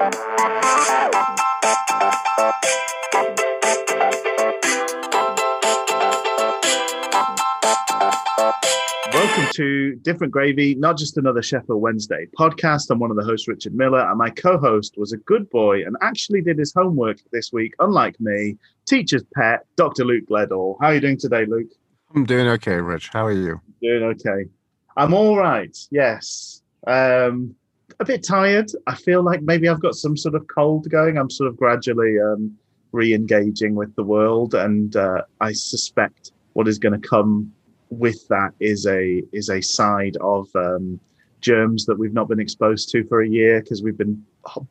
Welcome to Different Gravy, not just another Sheffield Wednesday podcast. I'm one of the hosts, Richard Miller, and my co-host was a good boy and actually did his homework this week, unlike me, teacher's pet, Dr. Luke Gledor. How are you doing today, Luke? I'm doing okay, Rich. How are you? Doing okay. I'm all right, yes. A bit tired. I feel like maybe I've got some sort of cold going. I'm sort of gradually re-engaging with the world, and I suspect what is going to come with that is a side of germs that we've not been exposed to for a year because we've been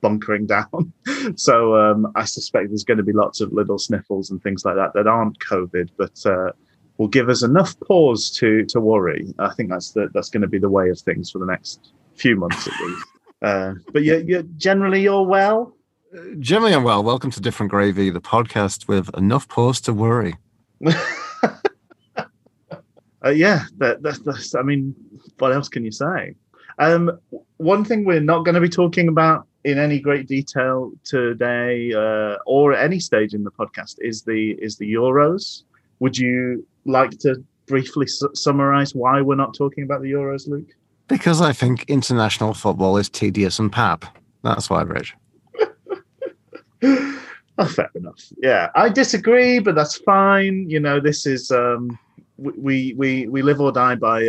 bunkering down. So I suspect there's going to be lots of little sniffles and things like that aren't COVID, but will give us enough pause to worry. I think that's going to be the way of things for the next few months at least. But you're well? Generally I'm well. Welcome to Different Gravy, the podcast with enough pause to worry. That's, I mean, what else can you say? One thing we're not going to be talking about in any great detail today or at any stage in the podcast is the Euros. Would you like to briefly summarize why we're not talking about the Euros, Luke? Because I think international football is tedious and pap. That's why, Rich. Oh, fair enough. Yeah, I disagree, but that's fine. You know, this is we live or die by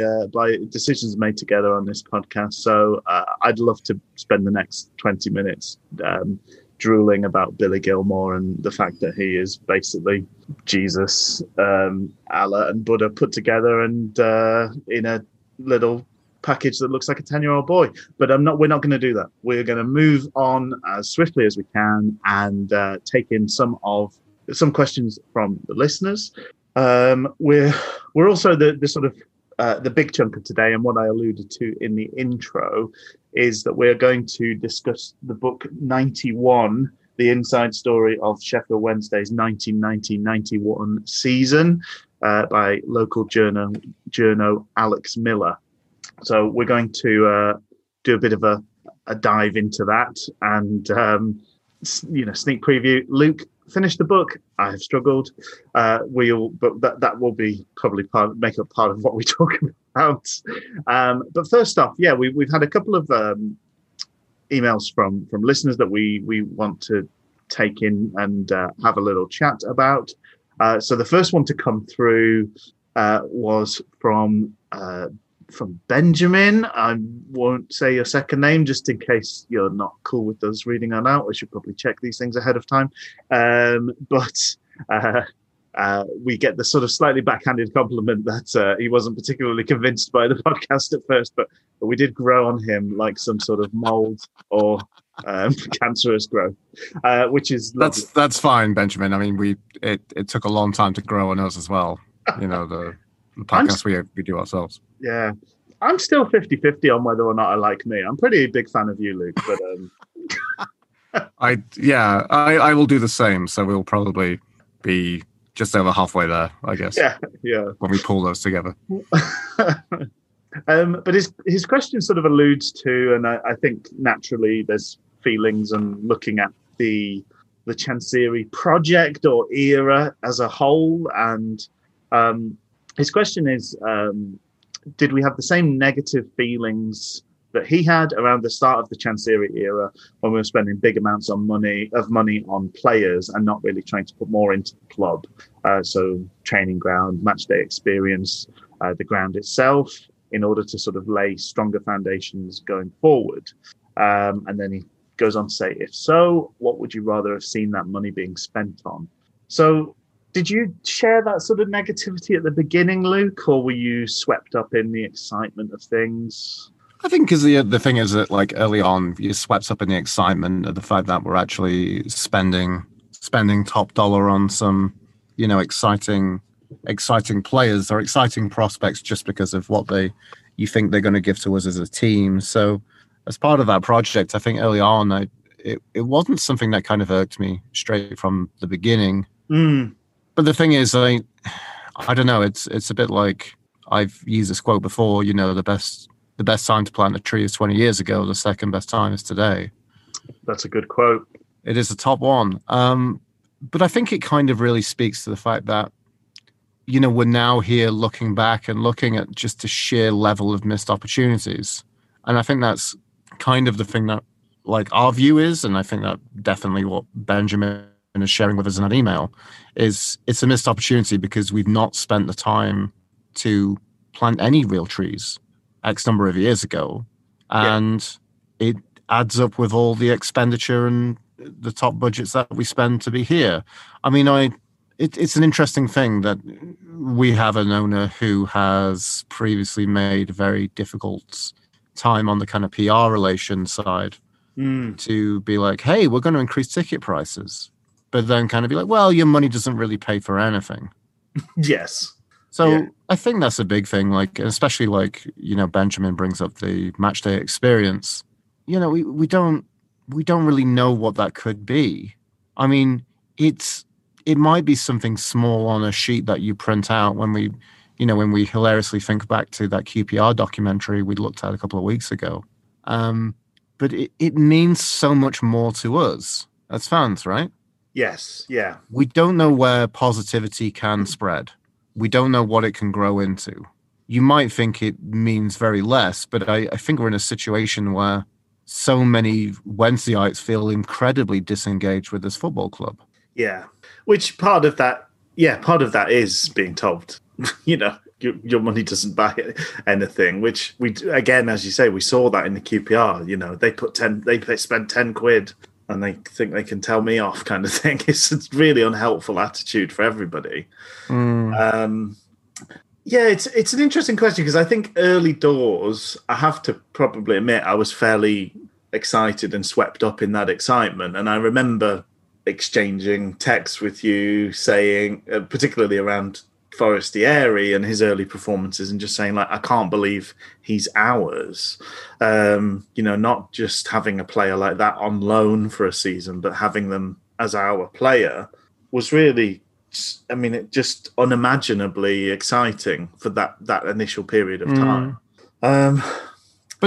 decisions made together on this podcast. So I'd love to spend the next 20 minutes drooling about Billy Gilmore and the fact that he is basically Jesus, Allah, and Buddha put together and in a little package that looks like a 10-year-old boy, but we're not going to do that. We're going to move on as swiftly as we can and take in some questions from the listeners. We're also the sort of the big chunk of today, and what I alluded to in the intro is that we're going to discuss the book 91, the inside story of Sheffield Wednesday's 1990-91 season by local journo Alex Miller. So we're going to do a bit of a dive into that and, sneak preview. Luke finished the book. I have struggled. That will be probably make up part of what we talk about. But first off, yeah, we've had a couple of emails from listeners that we want to take in and have a little chat about. So the first one to come through was from Benjamin. I won't say your second name just in case you're not cool with us reading that out. We should probably check these things ahead of time. But we get the sort of slightly backhanded compliment that he wasn't particularly convinced by the podcast at first, but we did grow on him like some sort of mold or cancerous growth, which is lovely. That's fine, Benjamin. I mean, it took a long time to grow on us as well. You know, the podcast we do ourselves. Yeah, I'm still 50-50 on whether or not I like me. I'm pretty big fan of you, Luke. But I will do the same. So we'll probably be just over halfway there, I guess. Yeah. When we pull those together. But his question sort of alludes to, and I think naturally there's feelings and looking at the Chansiri project or era as a whole, and his question is. Did we have the same negative feelings that he had around the start of the Chansiri era when we were spending big amounts of money on players and not really trying to put more into the club? So training ground, match day experience, the ground itself, in order to sort of lay stronger foundations going forward. And then he goes on to say, if so, what would you rather have seen that money being spent on? So did you share that sort of negativity at the beginning, Luke, or were you swept up in the excitement of things? I think because the thing is that, like, early on, you're swept up in the excitement of the fact that we're actually spending top dollar on some, you know, exciting players or exciting prospects just because of what you think they're going to give to us as a team. So as part of that project, I think early on, it wasn't something that kind of irked me straight from the beginning. Mm. But the thing is, I don't know. It's a bit like I've used this quote before. You know, the best time to plant a tree is 20 years ago. The second best time is today. That's a good quote. It is the top one. But I think it kind of really speaks to the fact that, you know, we're now here looking back and looking at just the sheer level of missed opportunities. And I think that's kind of the thing that, like, our view is, and I think that definitely what Benjamin is sharing with us in that email, is it's a missed opportunity because we've not spent the time to plant any real trees X number of years ago. And it adds up with all the expenditure and the top budgets that we spend to be here. I mean, it's an interesting thing that we have an owner who has previously made very difficult time on the kind of PR relation side to be like, hey, we're going to increase ticket prices, but then kind of be like, well, your money doesn't really pay for anything. Yes. So I think that's a big thing, like, especially like, you know, Benjamin brings up the match day experience. You know, we don't really know what that could be. I mean, it might be something small on a sheet that you print out when we hilariously think back to that QPR documentary we looked at a couple of weeks ago. But it means so much more to us as fans, right? Yes, yeah. We don't know where positivity can spread. We don't know what it can grow into. You might think it means very less, but I think we're in a situation where so many Wednesdayites feel incredibly disengaged with this football club. Yeah, which part of that is being told, you know, your money doesn't buy anything, which we, again, as you say, we saw that in the QPR, you know, they spent 10 quid and they think they can tell me off kind of thing. It's a really unhelpful attitude for everybody. It's an interesting question because I think early doors, I have to probably admit, I was fairly excited and swept up in that excitement. And I remember exchanging texts with you saying, particularly around Forestieri and his early performances, and just saying, like, I can't believe he's ours. You know, not just having a player like that on loan for a season, but having them as our player was really, I mean, it just unimaginably exciting for that initial period of time. But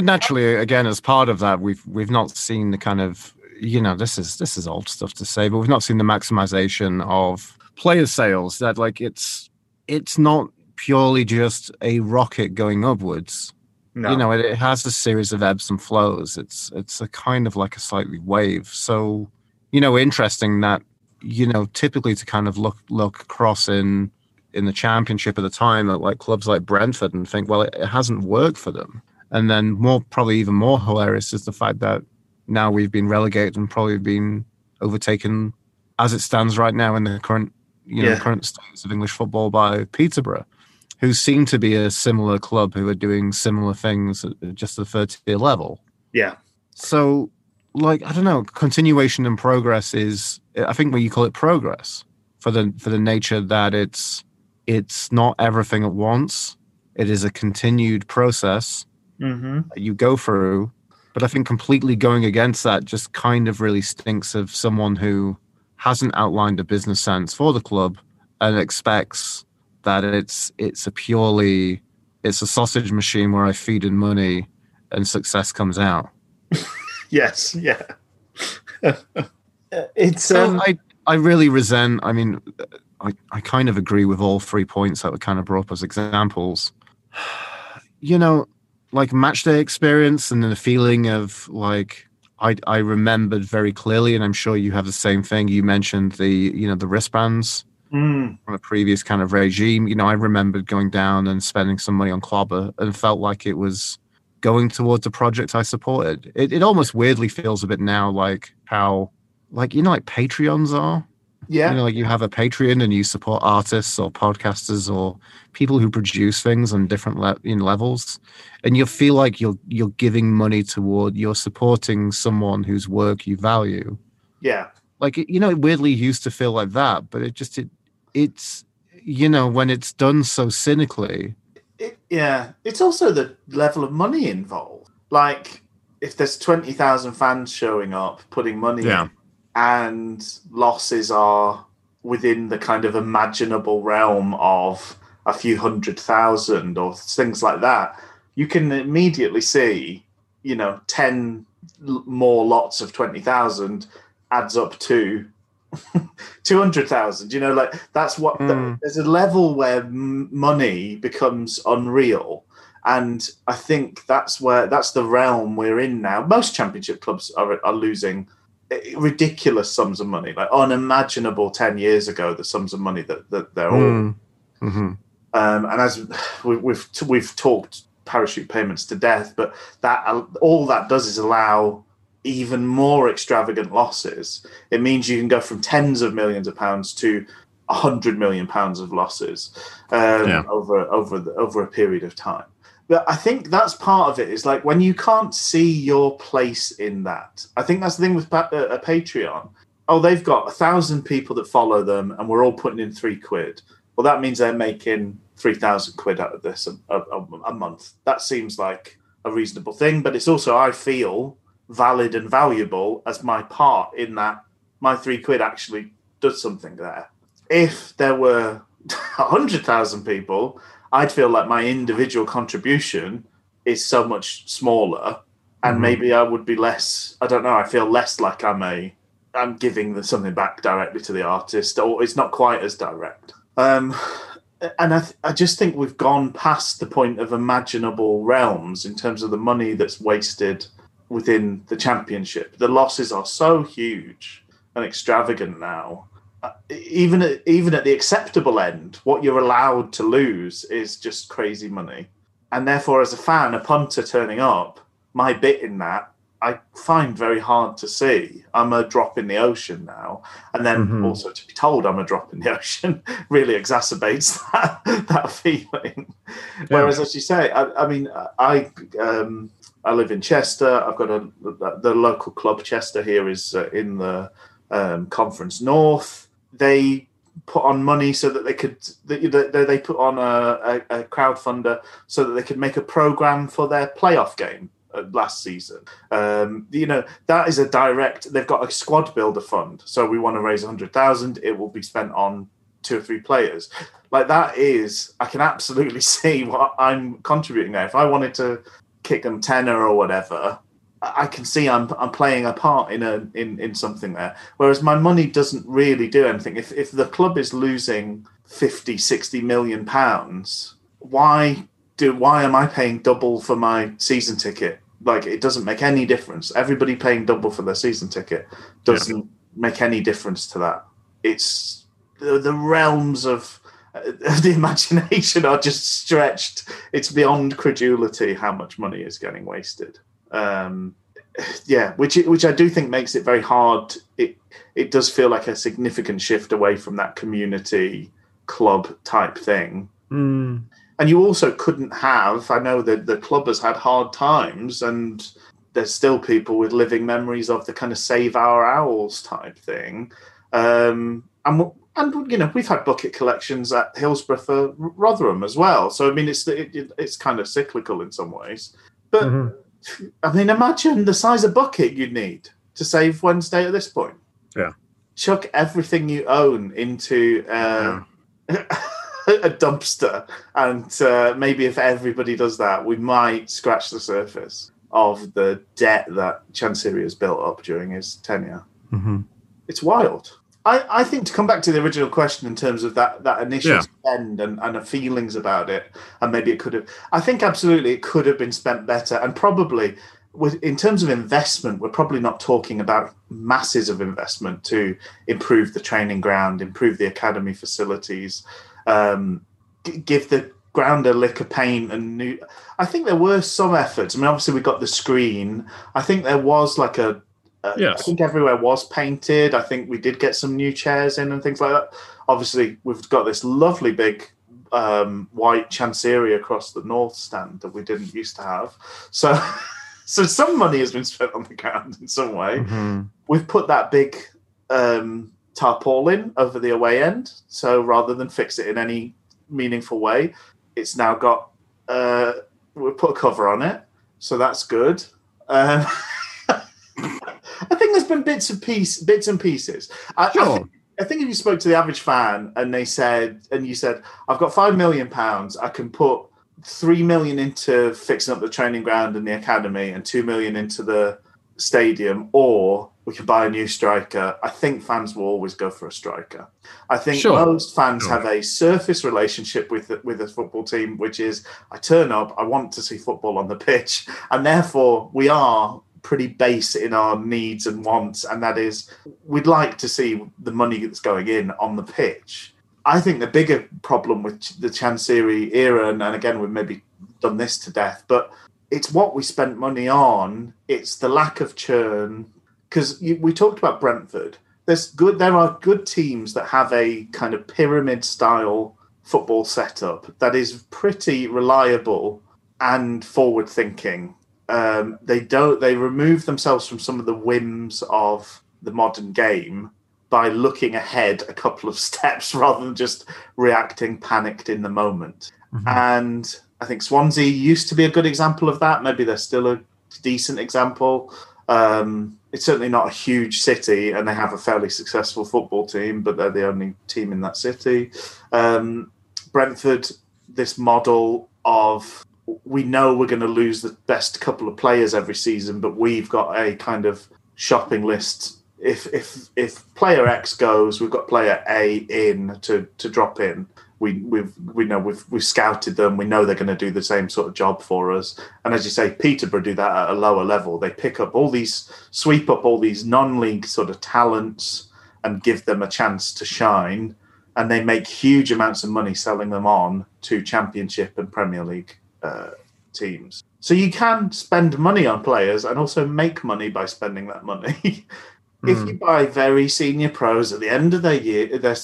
naturally, again, as part of that, we've not seen the kind of, you know, this is old stuff to say, but we've not seen the maximization of player sales. That, like, it's not purely just a rocket going upwards. No. You know, it has a series of ebbs and flows. It's a kind of like a slightly wave. So, you know, interesting that, you know, typically to kind of look across in the Championship at the time at like clubs like Brentford and think, well, it hasn't worked for them. And then even more hilarious is the fact that now we've been relegated and probably been overtaken as it stands right now in the current, you know, current status of English football by Peterborough, who seem to be a similar club who are doing similar things at just the third-tier level. Yeah. So, like, I don't know, continuation and progress is, I think, when you call it progress for the nature that it's not everything at once. It is a continued process that you go through. But I think completely going against that just kind of really stinks of someone who hasn't outlined a business sense for the club and expects that it's a sausage machine where I feed in money and success comes out. Yes, yeah. It's I really resent. I mean, I kind of agree with all 3 points that were kind of brought up as examples. You know, like matchday experience and the feeling of, like, I remembered very clearly, and I'm sure you have the same thing. You mentioned the wristbands from a previous kind of regime. You know, I remembered going down and spending some money on Clobber and felt like it was going towards a project I supported. It almost weirdly feels a bit now like how, like, you know, like Patreons are. Yeah. You know, like you have a Patreon and you support artists or podcasters or people who produce things on different levels. And you feel like you're giving money toward, you're supporting someone whose work you value. Yeah. Like, you know, it weirdly used to feel like that, but it's, you know, when it's done so cynically. It's also the level of money involved. Like, if there's 20,000 fans showing up, putting money in, and losses are within the kind of imaginable realm of a few 100,000 or things like that, you can immediately see, you know, 10 more lots of 20,000 adds up to 200,000. You know, like that's what there's a level where money becomes unreal. And I think that's where, that's the realm we're in now. Most championship clubs are losing ridiculous sums of money, like unimaginable 10 years ago, the sums of money that they're all. Mm-hmm. And as we've talked parachute payments to death, but that all that does is allow even more extravagant losses. It means you can go from tens of millions of pounds to £100 million of losses over a period of time. But I think that's part of it, is like when you can't see your place in that. I think that's the thing with a Patreon. Oh, they've got 1,000 people that follow them and we're all putting in £3. Well, that means they're making 3,000 quid out of this a month. That seems like a reasonable thing, but it's also, I feel, valid and valuable as my part in that my £3 actually does something there. If there were 100,000 people, I'd feel like my individual contribution is so much smaller, and maybe I would be less, I don't know, I feel less like I'm giving something back directly to the artist, or it's not quite as direct. And I just think we've gone past the point of imaginable realms in terms of the money that's wasted within the championship. The losses are so huge and extravagant now. Even at the acceptable end, what you're allowed to lose is just crazy money. And therefore, as a fan, a punter turning up, my bit in that, I find very hard to see. I'm a drop in the ocean now. And then also to be told I'm a drop in the ocean really exacerbates that feeling. Yeah. Whereas, as you say, I live in Chester. I've got the local club, Chester, here is in the Conference North. They put on money so that they put on a crowdfunder so that they could make a program for their playoff game last season. That is a direct, they've got a squad builder fund, so we want to raise 100,000, it will be spent on 2 or 3 players. Like, that is, I can absolutely see what I'm contributing there. If I wanted to kick them tenner or whatever, I can see I'm playing a part in something there. Whereas my money doesn't really do anything. If the club is losing 50, 60 million pounds, why am I paying double for my season ticket? Like, it doesn't make any difference. Everybody paying double for their season ticket doesn't make any difference to that. It's the realms of the imagination are just stretched. It's beyond credulity how much money is getting wasted. Which I do think makes it very hard. It does feel like a significant shift away from that community club type thing. Mm. And you also couldn't have, I know that the club has had hard times, and there's still people with living memories of the kind of Save Our Owls type thing. And you know, we've had bucket collections at Hillsborough for Rotherham as well. So I mean, it's kind of cyclical in some ways, but. Mm-hmm. I mean, imagine the size of bucket you'd need to save Wednesday at this point. Yeah. Chuck everything you own into a dumpster. And maybe if everybody does that, we might scratch the surface of the debt that Chansiri has built up during his tenure. Mm-hmm. It's wild. I think to come back to the original question in terms of that initial spend and the feelings about it, and maybe it could have, I think absolutely it could have been spent better, and probably in terms of investment, we're probably not talking about masses of investment to improve the training ground, improve the academy facilities, give the ground a lick of paint and new. I think there were some efforts. I mean, obviously we got the screen. I think there was like a. Yes. I think everywhere was painted. I think we did get some new chairs in and things like that. Obviously, we've got this lovely big white Chansiri across the north stand that we didn't used to have. So some money has been spent on the ground in some way. Mm-hmm. We've put that big tarpaulin over the away end. So rather than fix it in any meaningful way, it's now got we've put a cover on it. So that's good. I think there's been bits and pieces. Sure. I think if you spoke to the average fan and you said, I've got £5 million, I can put £3 million into fixing up the training ground and the academy and £2 million into the stadium, or we could buy a new striker. I think fans will always go for a striker. I think most fans have a surface relationship with a football team, which is I turn up, I want to see football on the pitch, and therefore we are pretty base in our needs and wants, and that is we'd like to see the money that's going in on the pitch. I think the bigger problem with the Chansiri era, and again we've maybe done this to death, but it's what we spent money on. It's the lack of churn, because we talked about Brentford. There are good teams that have a kind of pyramid-style football setup that is pretty reliable and forward-thinking. They remove themselves from some of the whims of the modern game by looking ahead a couple of steps rather than just reacting panicked in the moment. Mm-hmm. And I think Swansea used to be a good example of that. Maybe they're still a decent example. It's certainly not a huge city, and they have a fairly successful football team, but they're the only team in that city. Brentford, this model of we know we're going to lose the best couple of players every season, but we've got a kind of shopping list. If player X goes, we've got player A in to drop in. We've scouted them. We know they're going to do the same sort of job for us. And as you say, Peterborough do that at a lower level. They sweep up all these non-league sort of talents and give them a chance to shine. And they make huge amounts of money selling them on to Championship and Premier League teams. So you can spend money on players and also make money by spending that money. If you buy very senior pros at the end of their year, their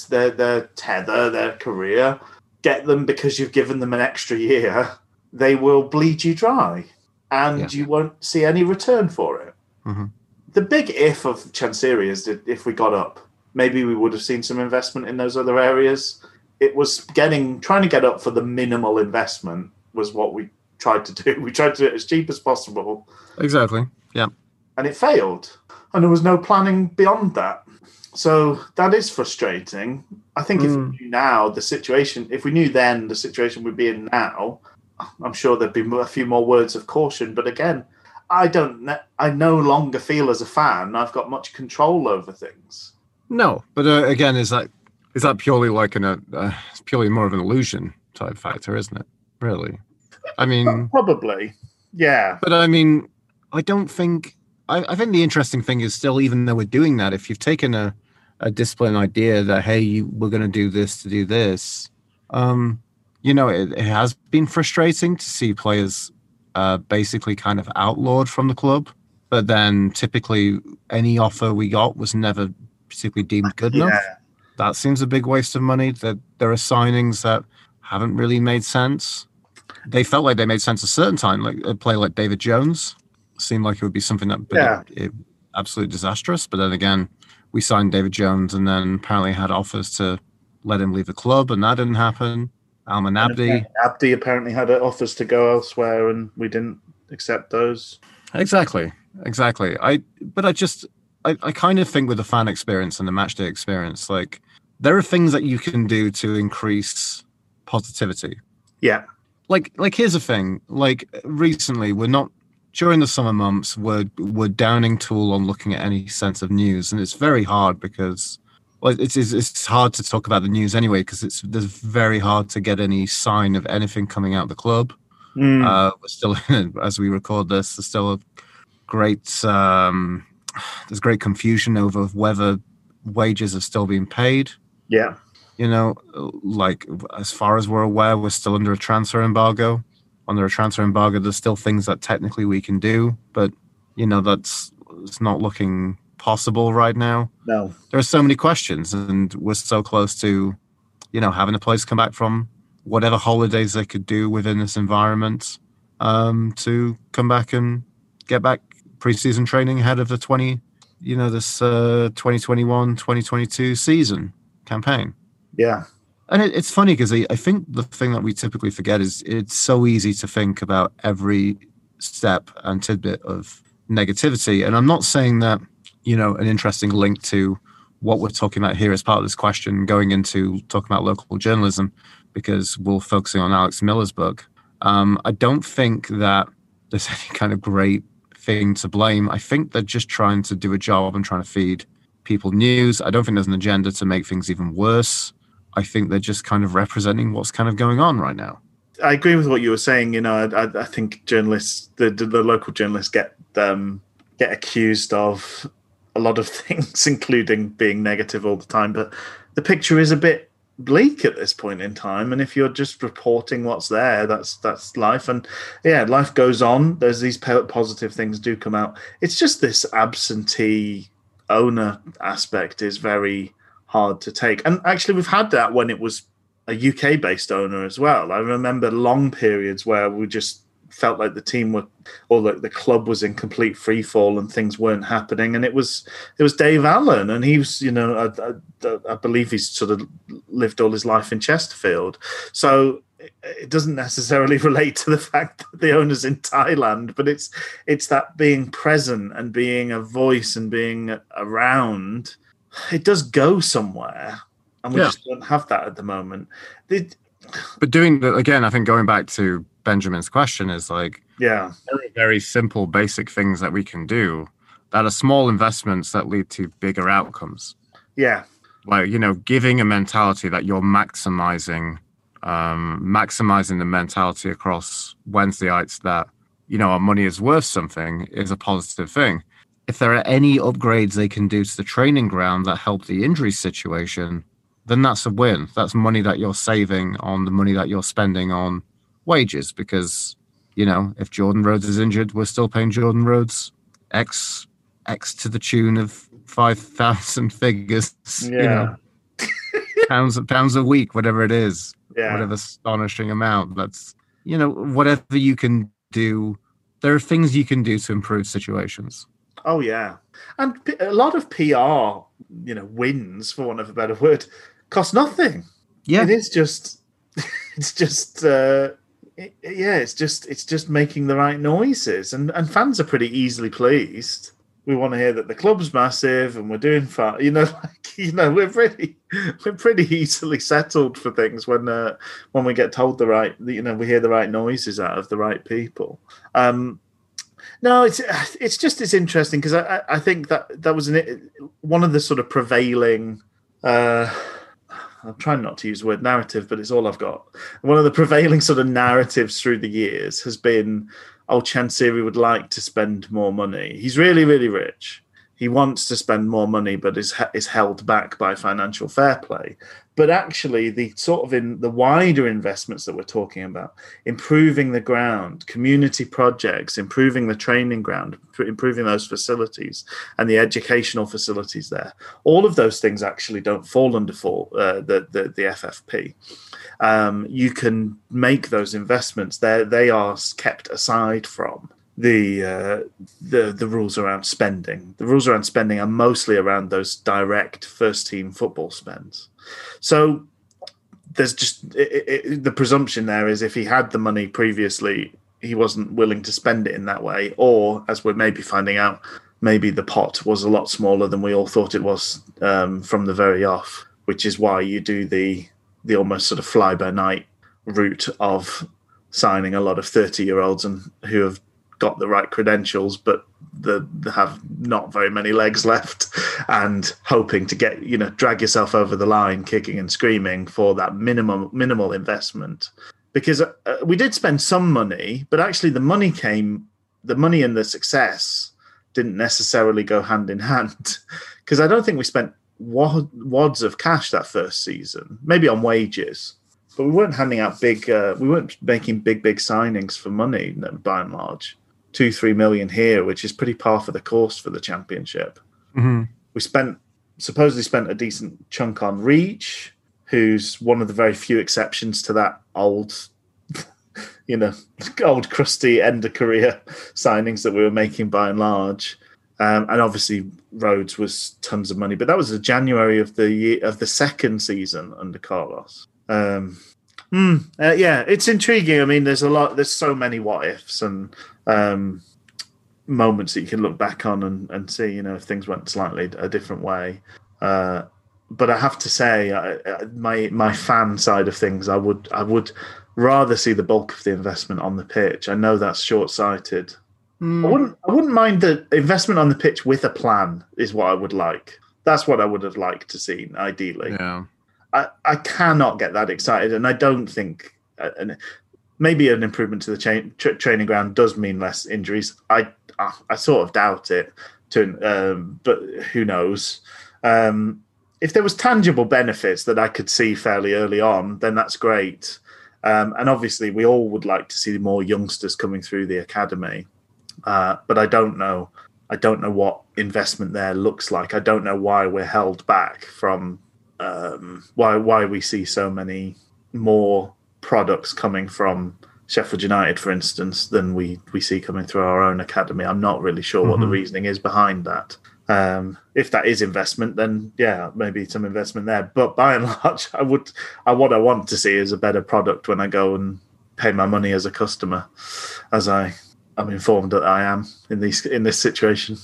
tether, their career, get them because you've given them an extra year, they will bleed you dry and you won't see any return for it. Mm-hmm. The big if of Chansiri is that if we got up, maybe we would have seen some investment in those other areas. It was trying to get up for the minimal investment was what we tried to do. We tried to do it as cheap as possible. Exactly, yeah. And it failed. And there was no planning beyond that. So that is frustrating. I think if we knew then the situation we'd be in now, I'm sure there'd be a few more words of caution. But again, I no longer feel as a fan I've got much control over things. No, but again, is that purely like it's purely more of an illusion type factor, isn't it? Really? I mean... Probably, yeah. But I mean, I don't think... I think the interesting thing is still, even though we're doing that, if you've taken a discipline idea that, hey, we're going to do this, it has been frustrating to see players basically kind of outlawed from the club. But then typically any offer we got was never particularly deemed good enough. That seems a big waste of money. That there are signings that haven't really made sense. They felt like they made sense a certain time, like a player like David Jones. Seemed like it would be something that absolutely disastrous. But then again, we signed David Jones and then apparently had offers to let him leave the club, and that didn't happen. Alman Abdi. Abdi apparently had offers to go elsewhere, and we didn't accept those. Exactly. I kind of think with the fan experience and the matchday experience, like there are things that you can do to increase positivity. Yeah. Like here's the thing. Like recently, during the summer months, we're downing tool on looking at any sense of news, and it's very hard because it's hard to talk about the news anyway because it's very hard to get any sign of anything coming out of the club. We're still, as we record this, there's still a great there's great confusion over whether wages have still been paid. Yeah, like as far as we're aware, we're still under a transfer embargo. Under a transfer embargo, there's still things that technically we can do, but it's not looking possible right now. No, there are so many questions, and we're so close to, having a place come back from whatever holidays they could do within this environment to come back and get back preseason training ahead of the 2021-2022 season campaign. Yeah. And it's funny because I think the thing that we typically forget is it's so easy to think about every step and tidbit of negativity. And I'm not saying that, an interesting link to what we're talking about here as part of this question going into talking about local journalism, because we're focusing on Alex Miller's book. I don't think that there's any kind of great thing to blame. I think they're just trying to do a job and trying to feed people news. I don't think there's an agenda to make things even worse. I think they're just kind of representing what's kind of going on right now. I agree with what you were saying. You know, I think journalists, the local journalists get accused of a lot of things, including being negative all the time. But the picture is a bit bleak at this point in time. And if you're just reporting what's there, that's life. And yeah, life goes on. There's these positive things do come out. It's just this absentee owner aspect is very hard to take. And actually, we've had that when it was a UK-based owner as well. I remember long periods where we just felt like the team were, or like the club was in complete freefall and things weren't happening. And it was Dave Allen, and he was, you know, I believe he's sort of lived all his life in Chesterfield. So it doesn't necessarily relate to the fact that the owner's in Thailand, but it's that being present and being a voice and being around. It does go somewhere, and we just don't have that at the moment. But doing that again, I think going back to Benjamin's question is like, very, very simple, basic things that we can do that are small investments that lead to bigger outcomes. Yeah. Like, you know, giving a mentality that you're maximizing the mentality across Wednesdayites that, you know, our money is worth something is a positive thing. If there are any upgrades they can do to the training ground that help the injury situation, then that's a win. That's money that you're saving on the money that you're spending on wages, because, you know, if Jordan Rhodes is injured, we're still paying Jordan Rhodes X to the tune of 5,000 figures, you know, pounds a week, whatever it is, whatever astonishing amount. That's, you know, whatever you can do, there are things you can do to improve situations. Oh yeah, and a lot of PR, you know, wins, for want of a better word, cost nothing. Yeah, it is just, it's just making the right noises, and fans are pretty easily pleased. We want to hear that the club's massive and we're doing fine. You know, like, you know, we're pretty easily settled for things when we get told the right, you know, we hear the right noises out of the right people. No, it's interesting, because I think that was one of the sort of prevailing, I'm trying not to use the word narrative, but it's all I've got. One of the prevailing sort of narratives through the years has been, oh, Chansiri would like to spend more money. He's really, really rich. He wants to spend more money, but is held back by financial fair play. But actually, the sort of in the wider investments that we're talking about, improving the ground, community projects, improving the training ground, improving those facilities and the educational facilities there, all of those things actually don't fall under the FFP. You can make those investments. They are kept aside from the rules around spending. The rules around spending are mostly around those direct first-team football spends. So there's just the presumption there is if he had the money previously, he wasn't willing to spend it in that way. Or, as we're maybe finding out, maybe the pot was a lot smaller than we all thought it was from the very off, which is why you do the almost sort of fly-by-night route of signing a lot of 30-year-olds and who have got the right credentials, but have not very many legs left, and hoping to get, you know, drag yourself over the line, kicking and screaming for that minimal investment. Because we did spend some money, but actually the money and the success didn't necessarily go hand in hand. Because I don't think we spent wads of cash that first season, maybe on wages. But we weren't handing out we weren't making big signings for money by and large. 2-3 million here, which is pretty par for the course for the Championship. Mm-hmm. We supposedly spent a decent chunk on Reach, who's one of the very few exceptions to that old, you know, old crusty end of career signings that we were making by and large. And obviously Rhodes was tons of money, but that was the January of the second season under Carlos. It's intriguing. I mean, there's so many what ifs and moments that you can look back on and see, you know, if things went slightly a different way. But I have to say, my fan side of things, I would rather see the bulk of the investment on the pitch. I know that's short sighted, I wouldn't mind the investment on the pitch with a plan is what I would like. That's what I would have liked to see, ideally. Yeah. I cannot get that excited, and I don't think... And maybe an improvement to the training ground does mean less injuries. I sort of doubt it, but who knows? If there was tangible benefits that I could see fairly early on, then that's great. And obviously, we all would like to see more youngsters coming through the academy. But I don't know. I don't know what investment there looks like. I don't know why we're held back from why we see so many more products coming from Sheffield United, for instance, than we see coming through our own academy. I'm not really sure what the reasoning is behind that. If that is investment, then yeah, maybe some investment there. But by and large, what I want to see is a better product when I go and pay my money as a customer, as I'm informed that I am in this situation.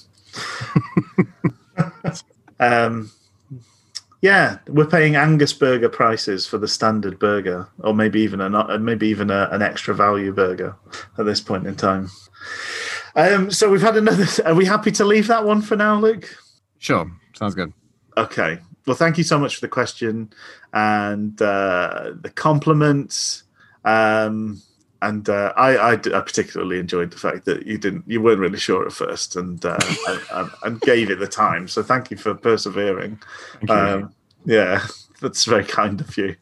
Yeah, we're paying Angus burger prices for the standard burger, or maybe even an extra value burger at this point in time. So we've had another. Are we happy to leave that one for now, Luke? Sure, sounds good. Okay. Well, thank you so much for the question and the compliments. I particularly enjoyed the fact that you weren't really sure at first, and gave it the time. So thank you for persevering. Thank you. Yeah, that's very kind of you.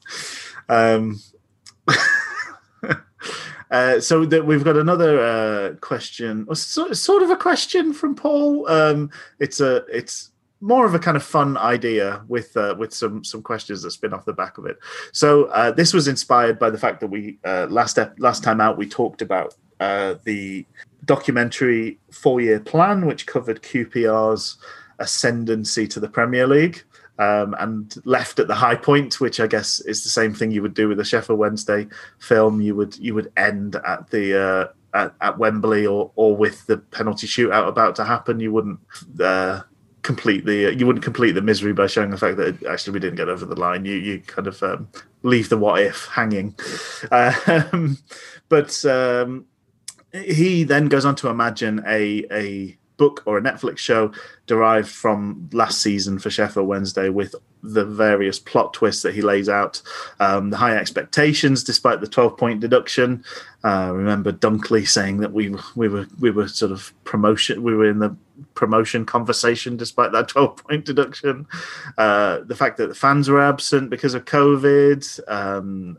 So that we've got another question, or sort of a question from Paul. It's more of a kind of fun idea with some questions that spin off the back of it. So this was inspired by the fact that we last time out we talked about the documentary 4-Year Plan, which covered QPR's ascendancy to the Premier League and left at the high point, which I guess is the same thing you would do with a Sheffield Wednesday film. You would end at the at Wembley or with the penalty shootout about to happen. You wouldn't. Complete the misery by showing the fact that actually we didn't get over the line. You kind of leave the what if hanging, but he then goes on to imagine a book or a Netflix show derived from last season for Sheffield Wednesday with the various plot twists that he lays out, the high expectations despite the 12-point deduction. Remember Dunkley saying that we were sort of promotion, we were in the promotion conversation despite that 12-point deduction. The fact that the fans were absent because of COVID,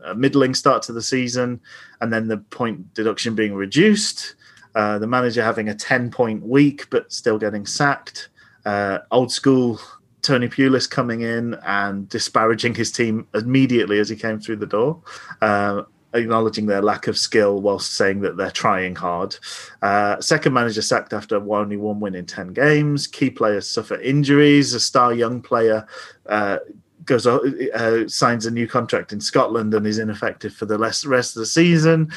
a middling start to the season, and then the point deduction being reduced. The manager having a 10-point week but still getting sacked. Old school Tony Pulis coming in and disparaging his team immediately as he came through the door, acknowledging their lack of skill whilst saying that they're trying hard. Second manager sacked after only one win in 10 games. Key players suffer injuries. A star young player signs a new contract in Scotland and is ineffective for the rest of the season.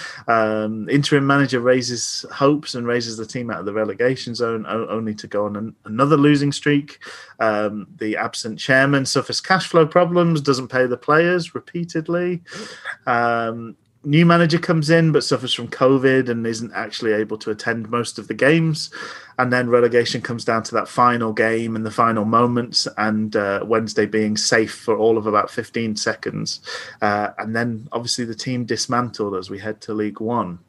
Interim manager raises hopes and raises the team out of the relegation zone, only to go on another losing streak. The absent chairman suffers cash flow problems, doesn't pay the players repeatedly. New manager comes in but suffers from COVID and isn't actually able to attend most of the games. And then relegation comes down to that final game and the final moments, and Wednesday being safe for all of about 15 seconds. And then obviously the team dismantled as we head to League One.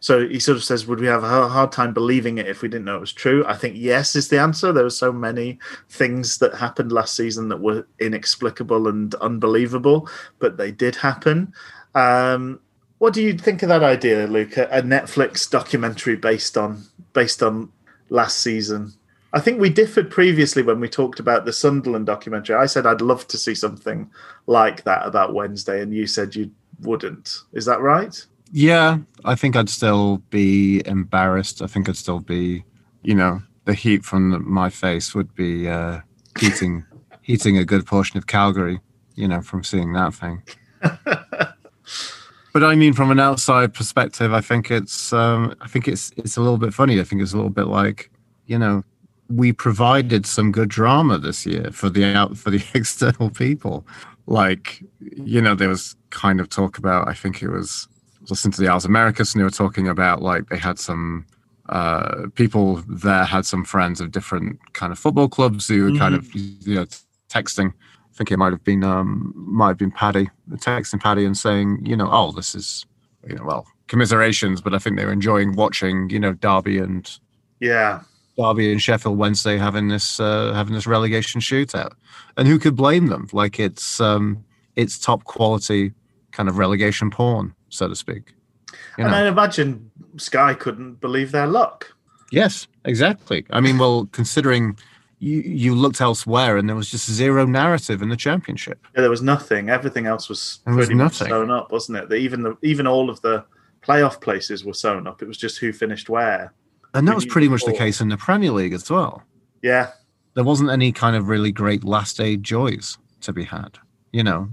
So he sort of says, would we have a hard time believing it if we didn't know it was true? I think yes is the answer. There were so many things that happened last season that were inexplicable and unbelievable, but they did happen. What do you think of that idea, Luke? A Netflix documentary based on last season. I think we differed previously when we talked about the Sunderland documentary. I said I'd love to see something like that about Wednesday, and you said you wouldn't. Is that right? Yeah, I think I'd still be embarrassed. I think I'd still be, the heat from my face would be heating a good portion of Calgary, from seeing that thing. But I mean, from an outside perspective, I think it's a little bit funny. I think it's a little bit like, we provided some good drama this year for the external people. Like, there was kind of talk about, I think it was listening to the Owls Americas, and they were talking about like they had some people there had some friends of different kind of football clubs who were kind of, you know, texting. I think it might have been Paddy, texting Paddy and saying, you know, oh, this is, you know, well, commiserations, but I think they were enjoying watching, you know, Derby and Sheffield Wednesday having this relegation shootout, and who could blame them? Like, it's top quality kind of relegation porn, so to speak. You know? And I imagine Sky couldn't believe their luck. Yes, exactly. I mean, well, considering you looked elsewhere and there was just zero narrative in the Championship. Yeah, there was nothing. Everything else was pretty much sewn up, wasn't it? Even all of the playoff places were sewn up. It was just who finished where. And that was pretty much the case in the Premier League as well. Yeah. There wasn't any kind of really great last day joys to be had, you know.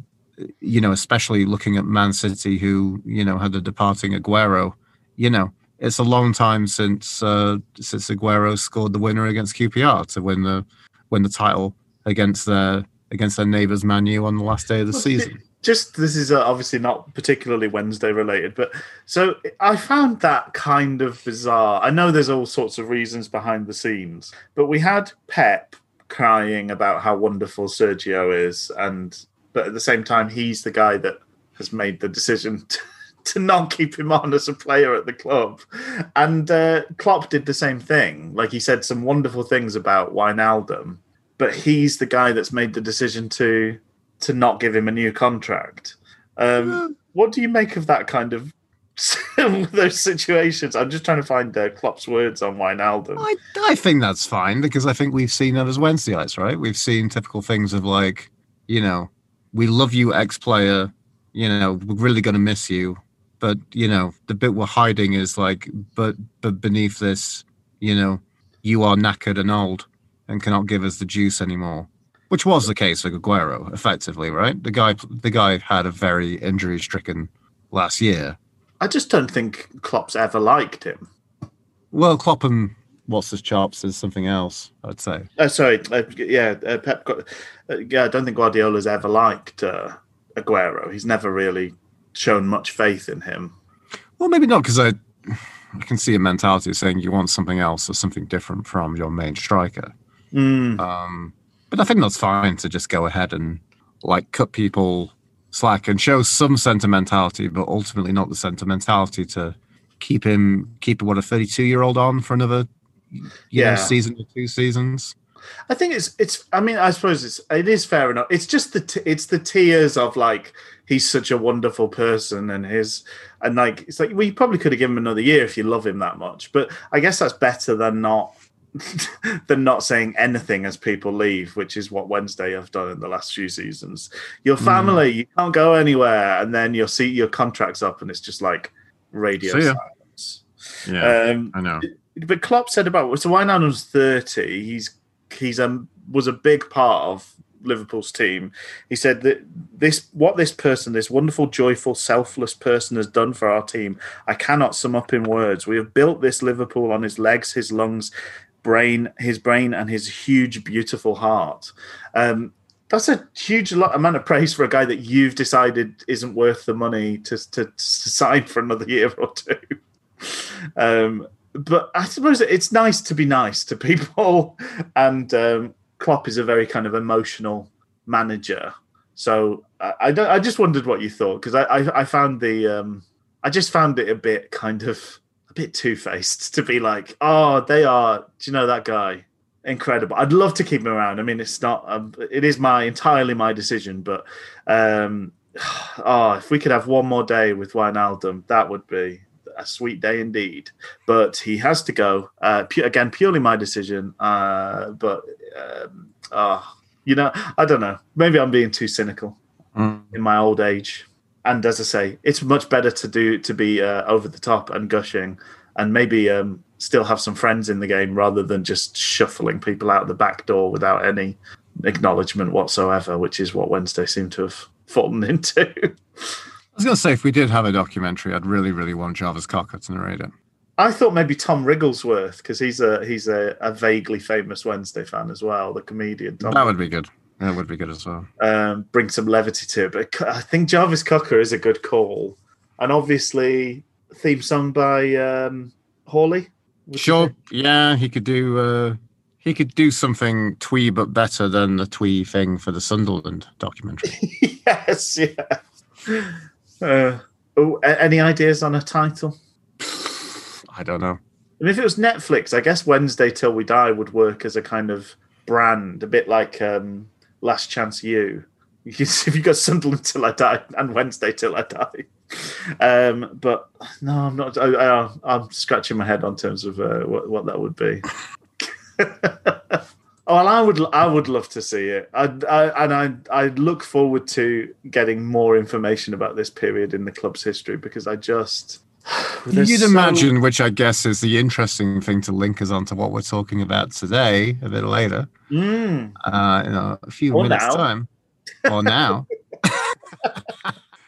You know, especially looking at Man City, who, you know, had the departing Agüero. You know, it's a long time since Agüero scored the winner against QPR to win the title against their neighbours Man U on the last day of the season. Just, this is obviously not particularly Wednesday related, but so I found that kind of bizarre. I know there's all sorts of reasons behind the scenes, but we had Pep crying about how wonderful Sergio is, but at the same time, he's the guy that has made the decision to not keep him on as a player at the club. And Klopp did the same thing. Like, he said some wonderful things about Wijnaldum, but he's the guy that's made the decision to not give him a new contract. What do you make of that kind of those situations? I'm just trying to find Klopp's words on Wijnaldum. I think that's fine, because I think we've seen that as Wednesdayites, right? We've seen typical things of, like, you know, we love you, ex-player, you know, we're really going to miss you. But, you know, the bit we're hiding is like, but beneath this, you know, you are knackered and old and cannot give us the juice anymore. Which was the case with Agüero, effectively, right? The guy had a very injury-stricken last year. I just don't think Klopp's ever liked him. Well, Klopp and what's-his-chops is something else, I'd say. Pep got... I don't think Guardiola's ever liked Agüero. He's never really shown much faith in him. Well, maybe not, because I can see a mentality of saying you want something else or something different from your main striker. But I think that's fine to just go ahead and, like, cut people slack and show some sentimentality, but ultimately not the sentimentality to keep what, a 32-year-old on for another season or two seasons. I think it's. I mean, I suppose it is fair enough. It's just it's the tears of, like, he's such a wonderful person, and it's like, well, you probably could have given him another year if you love him that much. But I guess that's better than not saying anything as people leave, which is what Wednesday have done in the last few seasons. Your family, you can't go anywhere, and then you'll see your contract's up, and it's just like radio silence. Yeah, I know. But Klopp said about so Wijnaldum's 30. He was a big part of Liverpool's team. He said that this wonderful, joyful, selfless person has done for our team, I cannot sum up in words. We have built this Liverpool on his legs, his lungs, his brain, and his huge, beautiful heart. That's a huge amount of praise for a guy that you've decided isn't worth the money to sign for another year or two. But I suppose it's nice to be nice to people, and Klopp is a very kind of emotional manager. So I just wondered what you thought, because I found I just found it a bit two-faced to be like, oh, they are, do you know that guy? Incredible. I'd love to keep him around. I mean, it's not. It is entirely my decision, but if we could have one more day with Wijnaldum, that would be a sweet day indeed, but he has to go. Purely my decision. You know, I don't know. Maybe I'm being too cynical in my old age. And as I say, it's much better to be over the top and gushing, and maybe still have some friends in the game rather than just shuffling people out the back door without any acknowledgement whatsoever, which is what Wednesday seemed to have fallen into. I was going to say, if we did have a documentary, I'd really, really want Jarvis Cocker to narrate it. I thought maybe Tom Wrigglesworth, because he's a vaguely famous Wednesday fan as well, the comedian. That would be good. That would be good as well. Bring some levity to it. But I think Jarvis Cocker is a good call. And obviously, theme song by Hawley. Sure, yeah, he could do something twee but better than the twee thing for the Sunderland documentary. Yes, yeah. Any ideas on a title? I don't know. I mean, if it was Netflix, I guess Wednesday Till We Die would work as a kind of brand, a bit like Last Chance U. If you've got Sunderland Till I Die and Wednesday Till I Die. But no, I'm not. I'm scratching my head on terms of what that would be. Well, I would love to see it. I look forward to getting more information about this period in the club's history because I just. You'd imagine, which I guess is the interesting thing to link us onto what we're talking about today, a bit later, a few minutes' time. Or now.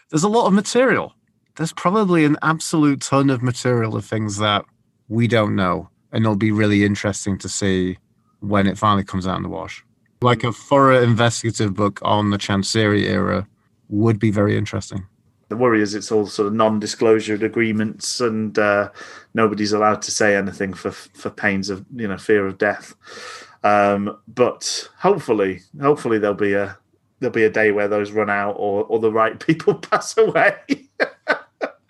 There's a lot of material. There's probably an absolute ton of material of things that we don't know. And it'll be really interesting to see when it finally comes out in the wash. Like a thorough investigative book on the Chansiri era would be very interesting. The worry is it's all sort of non-disclosure agreements and nobody's allowed to say anything for pains of, fear of death. But hopefully there'll be a day where those run out or the right people pass away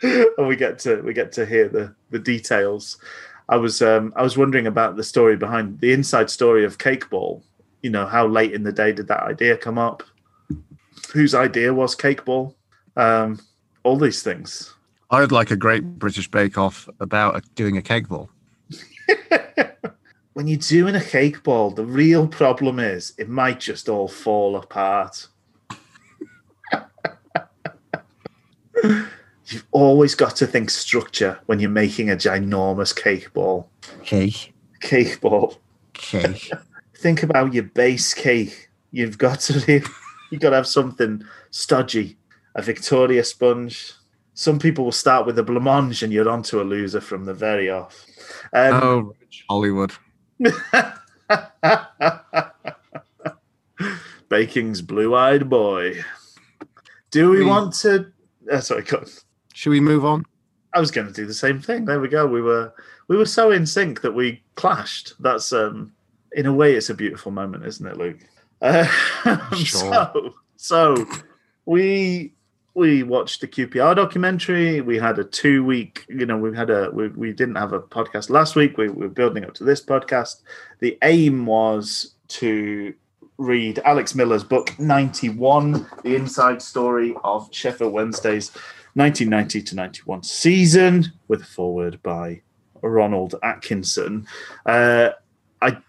and we get to hear the details. I was wondering about the story behind the inside story of Cake Ball. How late in the day did that idea come up? Whose idea was Cake Ball? All these things. I would like a great British Bake Off about doing a cake ball. When you're doing a cake ball, the real problem is it might just all fall apart. You've always got to think structure when you're making a ginormous cake ball. Cake ball. Cake. Think about your base cake. You've got to have something stodgy. A Victoria sponge. Some people will start with a blancmange and you're onto a loser from the very off. Hollywood. Baking's blue-eyed boy. Do we want to? Sorry, go on. Should we move on? I was going to do the same thing. There we go. We were so in sync that we clashed. That's in a way, it's a beautiful moment, isn't it, Luke? Sure. So we watched the QPR documentary. We had a 2-week, we didn't have a podcast last week. We were building up to this podcast. The aim was to read Alex Miller's book, 91, The Inside Story of Sheffield Wednesday's 1990 to 91 season, with a foreword by Ronald Atkinson. I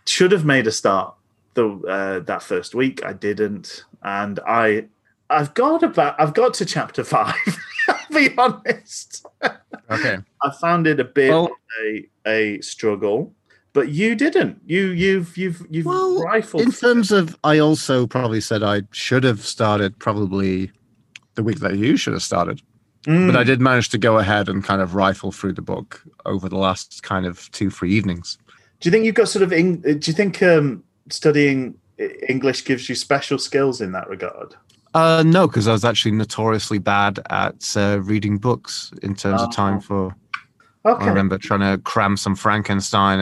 should have made a start that first week. I didn't. And I've got to chapter 5. I'll be honest. Okay. I found it a bit a struggle, but you didn't. You've rifled. In terms of, I also probably said I should have started probably the week that you should have started, but I did manage to go ahead and kind of rifle through the book over the last kind of 2-3 evenings. Do you think you've got sort of? Do you think studying English gives you special skills in that regard? No, because I was actually notoriously bad at reading books in terms of time for. Okay. I remember trying to cram some Frankenstein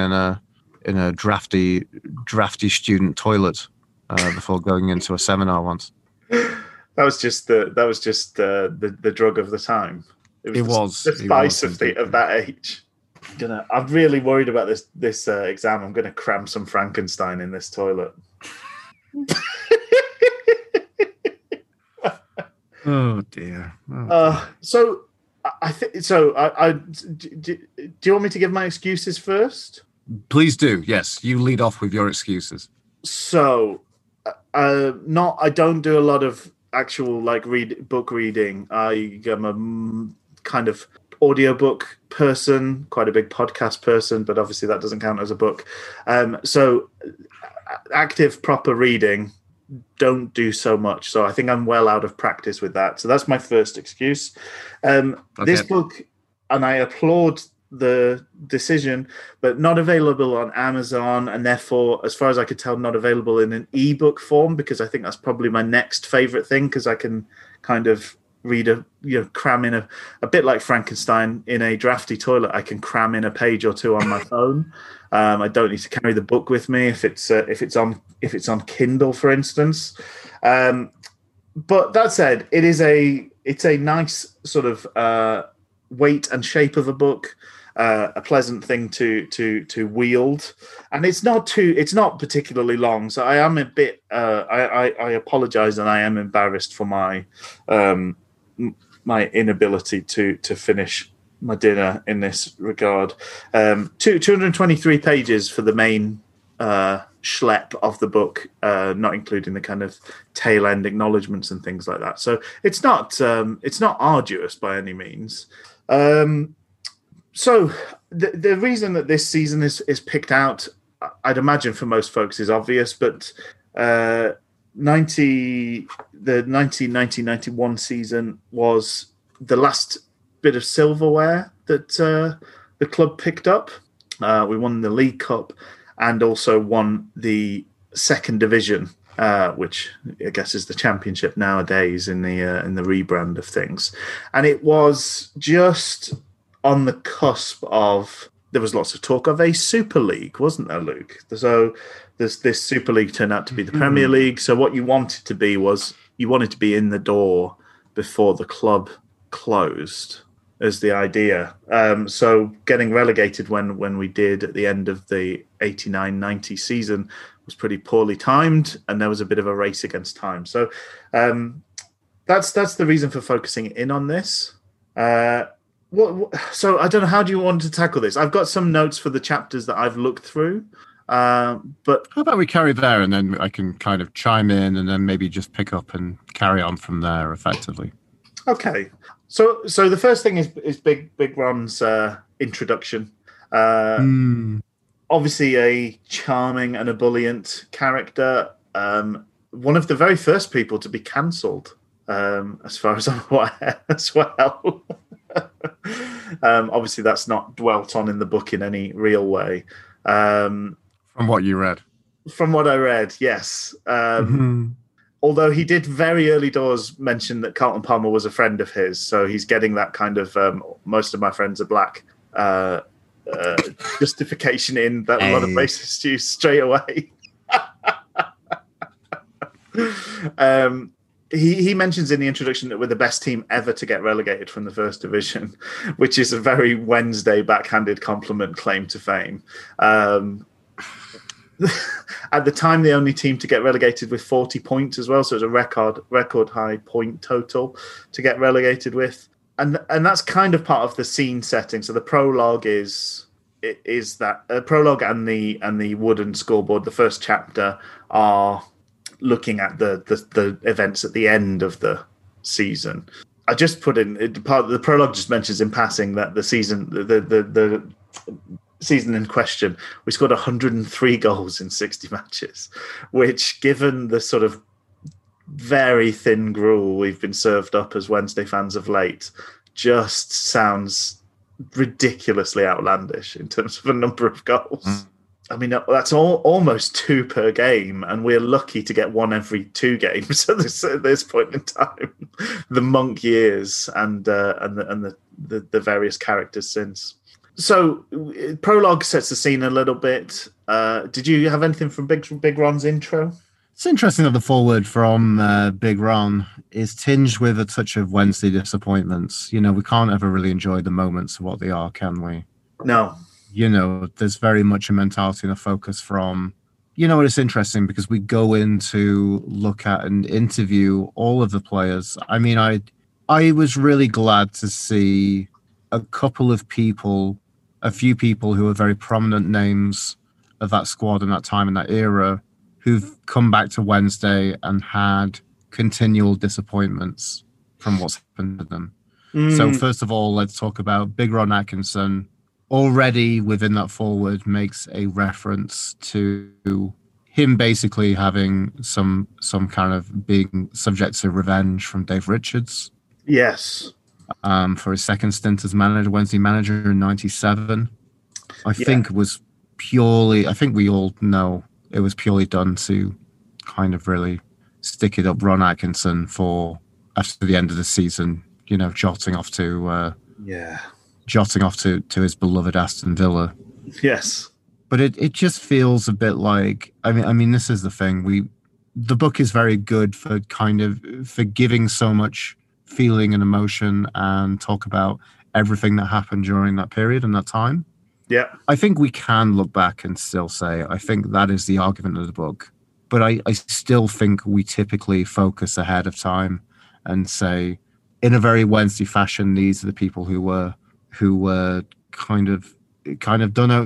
in a drafty student toilet before going into a seminar once. That was just the drug of the time. It was the spice of that age. I'm really worried about this exam. I'm gonna cram some Frankenstein in this toilet. Oh dear! Do you want me to give my excuses first? Please do. Yes, you lead off with your excuses. So, I don't do a lot of actual book reading. I am a kind of audiobook person, quite a big podcast person, but obviously that doesn't count as a book. So, active proper reading. Don't do so much. So I think I'm well out of practice with that. So that's my first excuse. Okay. This book, and I applaud the decision, but not available on Amazon, and therefore, as far as I could tell, not available in an ebook form, because I think that's probably my next favorite thing, because I can kind of read a, cram in a bit like Frankenstein in a drafty toilet. I can cram in a page or two on my phone. I don't need to carry the book with me if it's on Kindle, for instance. But that said, it's a nice sort of weight and shape of a book, a pleasant thing to wield, and it's not particularly long. So I am a bit I apologize, and I am embarrassed for my my inability to finish my dinner in this regard. 223 pages for the main schlep of the book, not including the kind of tail end acknowledgements and things like that. So it's not arduous by any means. So the reason that this season is picked out, I'd imagine for most folks, is obvious, but the 1990-91 season was the last bit of silverware that the club picked up. We won the League Cup and also won the second division, which I guess is the Championship nowadays in the rebrand of things. And it was just on the cusp of, there was lots of talk of a Super League, wasn't there, Luke? So this Super League turned out to be the Premier League. So what you wanted to be was, you wanted to be in the door before the club closed, as the idea. So getting relegated when we did at the end of the 89-90 season was pretty poorly timed, and there was a bit of a race against time. So that's the reason for focusing in on this. So I don't know, how do you want to tackle this? I've got some notes for the chapters that I've looked through, but how about we carry there, and then I can kind of chime in, and then maybe just pick up and carry on from there, effectively. Okay, so the first thing is Big Ron's introduction. Obviously, a charming and ebullient character. One of the very first people to be cancelled, as far as I'm aware, as well. Obviously that's not dwelt on in the book in any real way. From what you read? From what I read, yes. Although he did very early doors mention that Carlton Palmer was a friend of his, so he's getting that kind of most of my friends are black justification in that a lot of racist use straight away. He mentions in the introduction that we're the best team ever to get relegated from the first division, which is a very Wednesday backhanded compliment claim to fame. At the time, the only team to get relegated with 40 points as well, so it's a record high point total to get relegated with. And that's kind of part of the scene setting. So the prologue is that prologue and the wooden scoreboard, the first chapter, are looking at the events at the end of the season. I just put in part of the prologue just mentions in passing that the season in question, we scored 103 goals in 60 matches, which, given the sort of very thin gruel we've been served up as Wednesday fans of late, just sounds ridiculously outlandish in terms of a number of goals. I mean, that's almost two per game, and we're lucky to get one every two games at this point in time. The Monk years and the various characters since. So, prologue sets the scene a little bit. Did you have anything from Big Ron's intro? It's interesting that the foreword from Big Ron is tinged with a touch of Wednesday disappointments. You know, we can't ever really enjoy the moments of what they are, can we? No. You know, there's very much a mentality and a focus from, you know, it's interesting because we go in to look at and interview all of the players. I mean, I was really glad to see a few people who are very prominent names of that squad and that time and that era, who've come back to Wednesday and had continual disappointments from what's happened to them. So first of all, let's talk about Big Ron Atkinson. Already within that forward makes a reference to him basically having some kind of being subject to revenge from Dave Richards. Yes. For his second stint as manager, Wednesday manager in 97. I think we all know it was purely done to kind of really stick it up Ron Atkinson for after the end of the season, you know, jotting off to his beloved Aston Villa. Yes. But it just feels a bit like, I mean, this is the thing. The book is very good for for giving so much feeling and emotion and talk about everything that happened during that period and that time. Yeah. I think we can look back and still say, I think that is the argument of the book. But I still think we typically focus ahead of time and say, in a very Wednesday fashion, these are the people who were kind of done a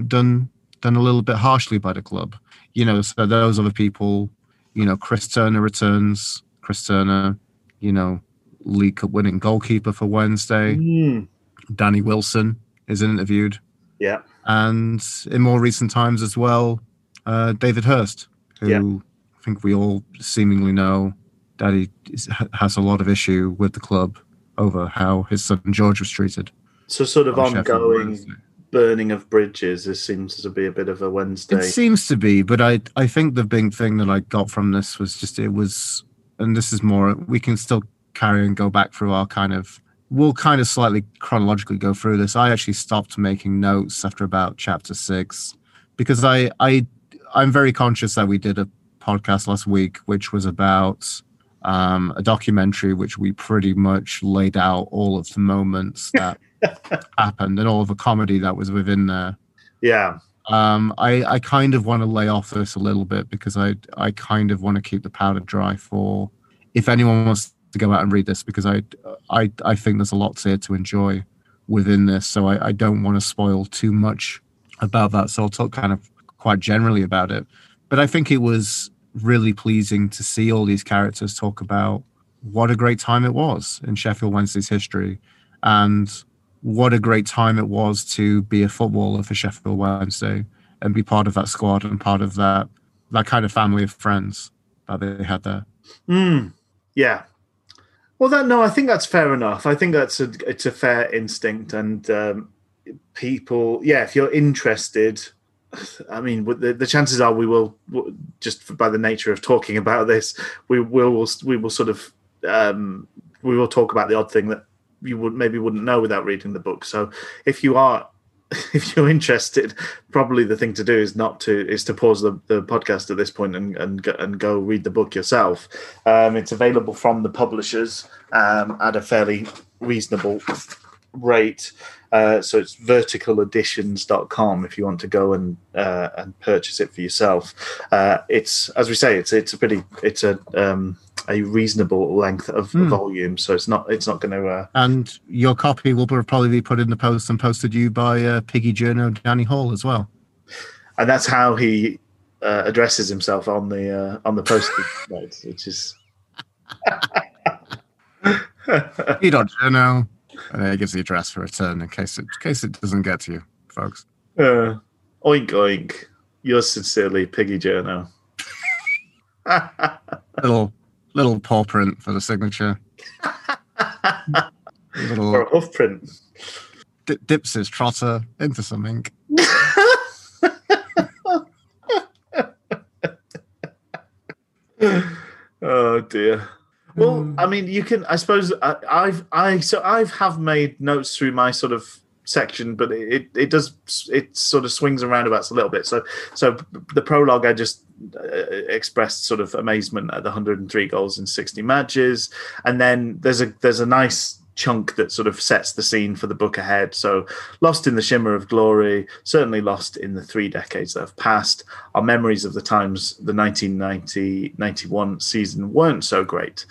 little bit harshly by the club. You know, so those other people, you know, Chris Turner returns. Chris Turner, you know, League Cup winning goalkeeper for Wednesday. Mm. Danny Wilson is interviewed. Yeah. And in more recent times as well, David Hurst, who I think we all seemingly know that he has a lot of issue with the club over how his son George was treated. So sort of ongoing burning of bridges, this seems to be a bit of a Wednesday. It seems to be, but I think the big thing that I got from this was just it was, and this is more, we can still carry and go back through our we'll kind of slightly chronologically go through this. I actually stopped making notes after about chapter 6 because I'm very conscious that we did a podcast last week which was about a documentary which we pretty much laid out all of the moments that happened and all of the comedy that was within there. Yeah. I kind of want to lay off this a little bit because I kind of want to keep the powder dry for if anyone wants to go out and read this, because I think there's a lot here to enjoy within this. So I don't want to spoil too much about that. So I'll talk kind of quite generally about it. But I think it was really pleasing to see all these characters talk about what a great time it was in Sheffield Wednesday's history and what a great time it was to be a footballer for Sheffield Wednesday and be part of that squad and part of that kind of family of friends that they had there. Mm, yeah. Well, I think that's fair enough. I think it's a fair instinct, and people, if you're interested, I mean, the chances are we will, just by the nature of talking about this, we will sort of we will talk about the odd thing that you wouldn't know without reading the book. So if you're interested, probably the thing to do is to pause the podcast at this point and go read the book yourself. It's available from the publishers at a fairly reasonable rate. So it's verticaleditions.com if you want to go and purchase it for yourself. It's, as we say, it's a reasonable length of volume, so it's not going to. And your copy will probably be put in the post and posted to you by Piggy Journo Danny Hall as well. And that's how he addresses himself on the postage notes, which is. Journo, and then he gives the address for return in case it doesn't get to you, folks. Oink oink, yours sincerely, Piggy Journo. Little paw print for the signature. Or a hoof print. Dips his trotter into some ink. Oh dear. Well, I mean, you can. I suppose I've made notes through my sort of section, but it sort of swings and roundabouts a little bit. So the prologue, I just expressed sort of amazement at the 103 goals in 60 matches, and then there's a nice chunk that sort of sets the scene for the book ahead. So, lost in the shimmer of glory, certainly lost in the 3 decades that have passed, our memories of the times the 1990-91 season weren't so great,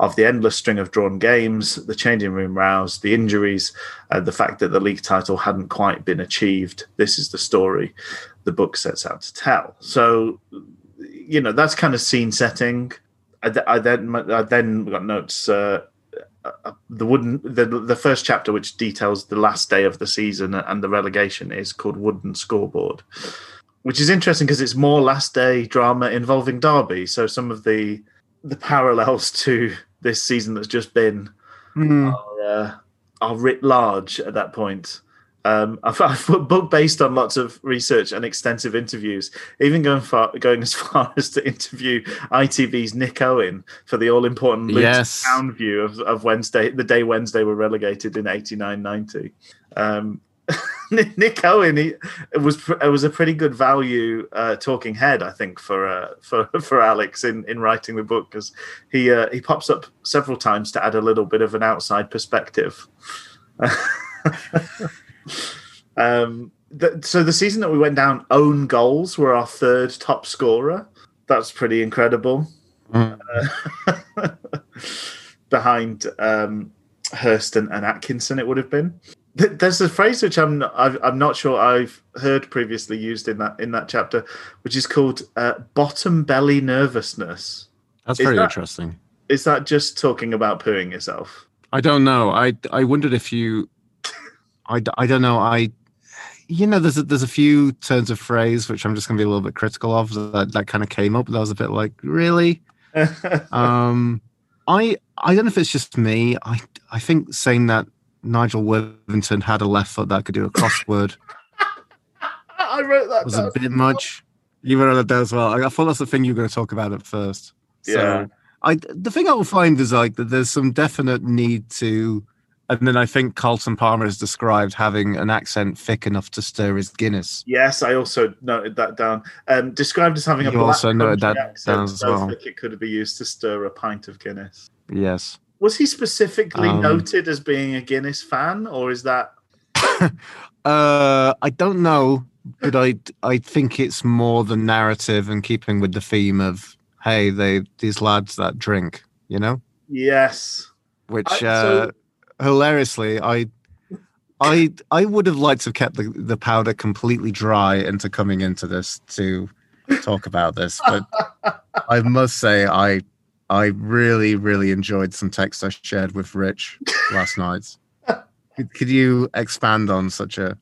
of the endless string of drawn games, the changing room rows, the injuries, the fact that the league title hadn't quite been achieved. This is the story the book sets out to tell. So, you know, that's kind of scene setting. I then got notes. The first chapter, which details the last day of the season and the relegation, is called Wooden Scoreboard, which is interesting because it's more last day drama involving Derby. So some of the parallels to this season that's just been are writ large at that point. I've put book based on lots of research and extensive interviews, even going as far as to interview ITV's Nick Owen for the all-important town view of Wednesday, the day Wednesday were relegated in 89-90. Nick Owen, it was a pretty good value talking head, I think, for Alex in writing the book, because he pops up several times to add a little bit of an outside perspective. So the season that we went down, own goals were our third top scorer. That's pretty incredible. Behind Hurst and Atkinson, it would have been. There's a phrase which I'm not sure I've heard previously used in that chapter, which is called bottom belly nervousness. That's very interesting. Is that just talking about pooing yourself? I don't know. I wondered if you. I don't know. There's a few turns of phrase which I'm just going to be a little bit critical of that kind of came up. That was a bit like, really? I don't know if it's just me. I think saying that Nigel Worthington had a left foot that could do a crossword. I wrote that. Was a bit much. You wrote that down as well. I thought that's the thing you were going to talk about at first. Yeah. So the thing I will find is like that there's some definite need to, and then I think Carlton Palmer is described having an accent thick enough to stir his Guinness. Yes, I also noted that down. Described as having a black accent as well. Thick it could be used to stir a pint of Guinness. Yes. Was he specifically noted as being a Guinness fan, or is that? I don't know, but I think it's more the narrative and keeping with the theme of, hey, these lads that drink, you know? Yes. Which hilariously, I would have liked to have kept the powder completely dry into coming into this to talk about this, but I must say I really, really enjoyed some text I shared with Rich last night. Could you expand on such a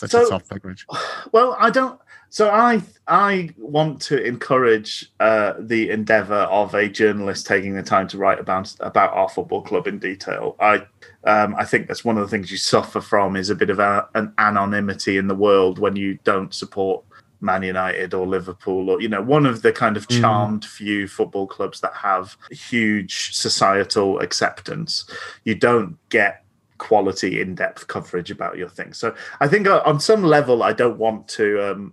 topic, Rich? Well, I don't. So I want to encourage the endeavour of a journalist taking the time to write about our football club in detail. I think that's one of the things you suffer from is a bit of an anonymity in the world when you don't support Man United or Liverpool or, one of the kind of charmed few football clubs that have huge societal acceptance. You don't get quality in-depth coverage about your thing. So I think on some level, I don't want to...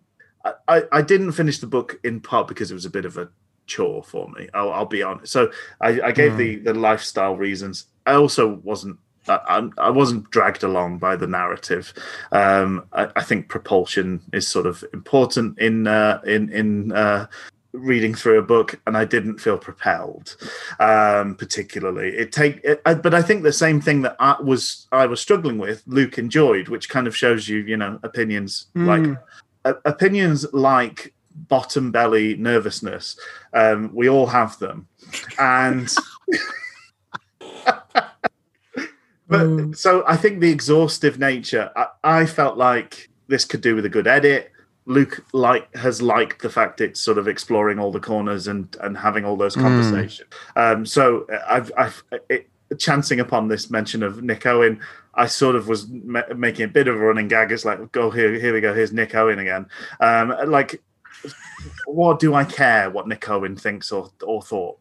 I didn't finish the book in part because it was a bit of a chore for me. I'll be honest. So I gave the lifestyle reasons. I also wasn't... I wasn't dragged along by the narrative. I think propulsion is sort of important in reading through a book, and I didn't feel propelled particularly. But I think the same thing that I was struggling with, Luke enjoyed, which kind of shows you opinions like bottom belly nervousness. We all have them, and. But so I think the exhaustive nature, I felt like this could do with a good edit. Luke has liked the fact it's sort of exploring all the corners and having all those conversations. So chancing upon this mention of Nick Owen, I sort of was making a bit of a running gag. It's like, go here we go. Here's Nick Owen again. What do I care what Nick Owen thinks or thought?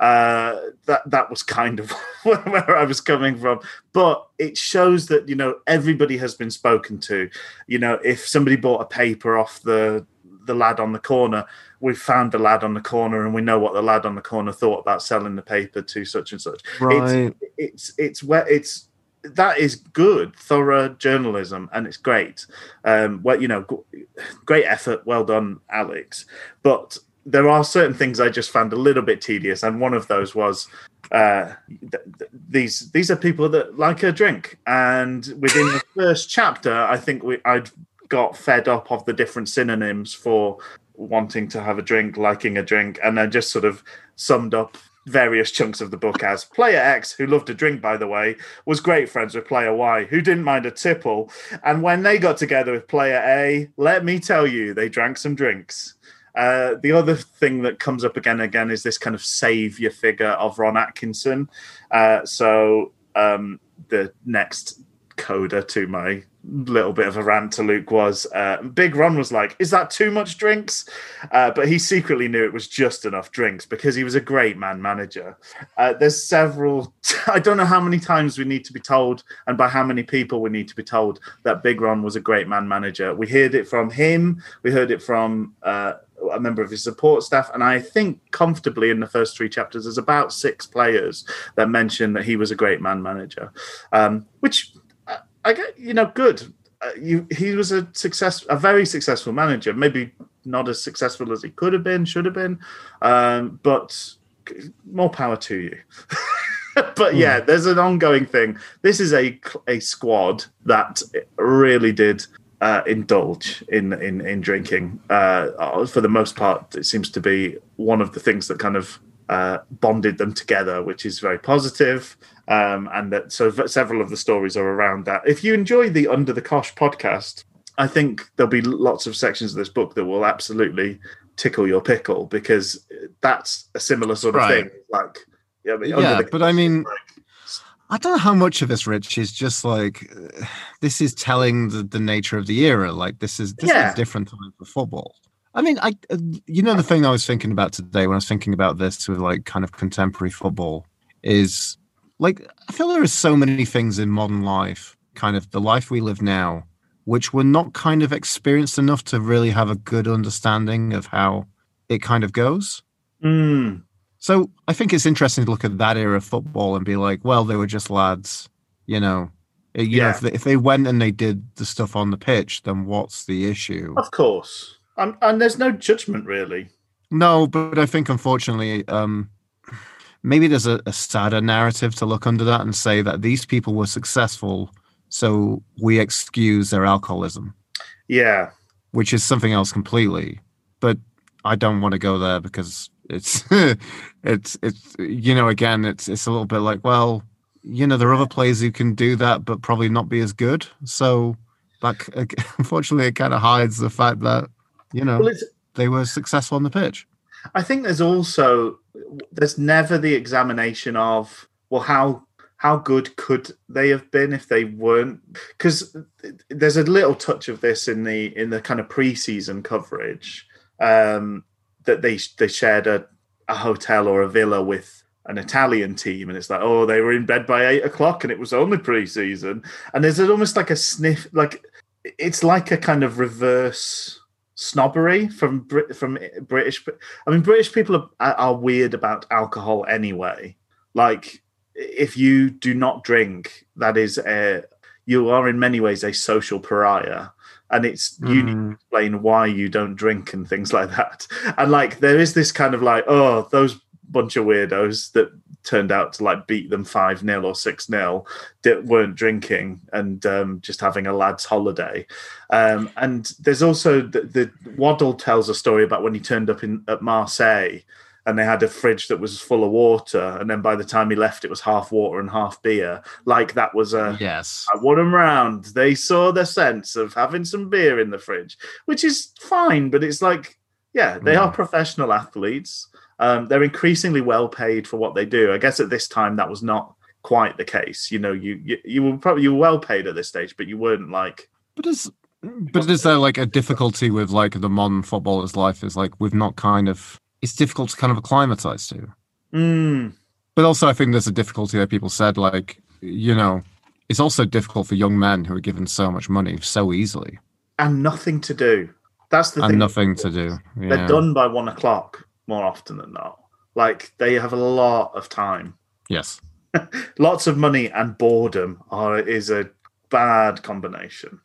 That was kind of where I was coming from, but it shows that everybody has been spoken to. If somebody bought a paper off the lad on the corner, we found the lad on the corner, and we know what the lad on the corner thought about selling the paper to such and such. Right. That is good, thorough journalism, and it's great. Great effort, well done, Alex. But there are certain things I just found a little bit tedious, and one of those was these are people that like a drink, and within the first chapter, I think I'd got fed up of the different synonyms for wanting to have a drink, liking a drink, and I just sort of summed up various chunks of the book as player X, who loved a drink, by the way, was great friends with player Y, who didn't mind a tipple, and when they got together with player A, let me tell you, they drank some drinks. The other thing that comes up again is this kind of saviour figure of Ron Atkinson. So the next coda to my little bit of a rant to Luke was, Big Ron was like, is that too much drinks? But he secretly knew it was just enough drinks because he was a great manager. There's several, I don't know how many times we need to be told and by how many people we need to be told that Big Ron was a great manager. We heard it from him. We heard it from a member of his support staff, and I think comfortably in the first three chapters there's about six players that mention that he was a great manager, which I get, you know, good. He was a very successful manager, maybe not as successful as he could have been, should have been, but more power to you. But yeah, there's an ongoing thing. This is a squad that really did indulge in drinking. For the most part, it seems to be one of the things that kind of bonded them together, which is very positive. And that, so several of the stories are around that. If you enjoy the Under the Cosh podcast, I think there'll be lots of sections of this book that will absolutely tickle your pickle, because that's a similar sort of thing. Like, yeah, I don't know how much of this, Rich, is just like, this is telling the nature of the era. Like, this is a different time for football. I mean, the thing I was thinking about today when I was thinking about this with like kind of contemporary football is like, I feel there are so many things in modern life, kind of the life we live now, which we're not kind of experienced enough to really have a good understanding of how it kind of goes. Mm. So I think it's interesting to look at that era of football and be like, well, they were just lads, you know. If they went and they did the stuff on the pitch, then what's the issue? Of course. And there's no judgment, really. No, but I think, unfortunately, maybe there's a sadder narrative to look under that and say that these people were successful, so we excuse their alcoholism. Yeah. Which is something else completely. But I don't want to go there because... It's a little bit like, well, you know, there are other players who can do that, but probably not be as good. So, like, unfortunately, it kind of hides the fact that, you know, they were successful on the pitch. I think there's never the examination of, well, how good could they have been if they weren't? Because there's a little touch of this in the kind of pre-season coverage. That they shared a hotel or a villa with an Italian team, and it's like, oh, they were in bed by 8 o'clock and it was only pre-season. And there's almost like a sniff, like it's like a kind of reverse snobbery from British. I mean, British people are weird about alcohol anyway. Like, if you do not drink, that is you are in many ways a social pariah. And it's you need to explain why you don't drink and things like that. And like, there is this kind of like, oh, those bunch of weirdos that turned out to like beat them 5-0 or 6-0 that weren't drinking and just having a lad's holiday. And there's also the Waddle tells a story about when he turned up at Marseille and they had a fridge that was full of water, and then by the time he left, it was half water and half beer. Like, that was a... Yes. I won them round. They saw the sense of having some beer in the fridge, which is fine, but it's like, yeah, they are professional athletes. They're increasingly well-paid for what they do. I guess at this time, that was not quite the case. You know, you were well-paid at this stage, but you weren't like... But is there, like, a difficulty with, like, the modern footballer's life is, like, we've not kind of... It's difficult to kind of acclimatise to. Mm. But also I think there's a difficulty that people said, like, you know, it's also difficult for young men who are given so much money so easily. And nothing to do. That's the thing. And nothing to do. Yeah. They're done by 1 o'clock more often than not. Like, they have a lot of time. Yes. Lots of money and boredom is a bad combination.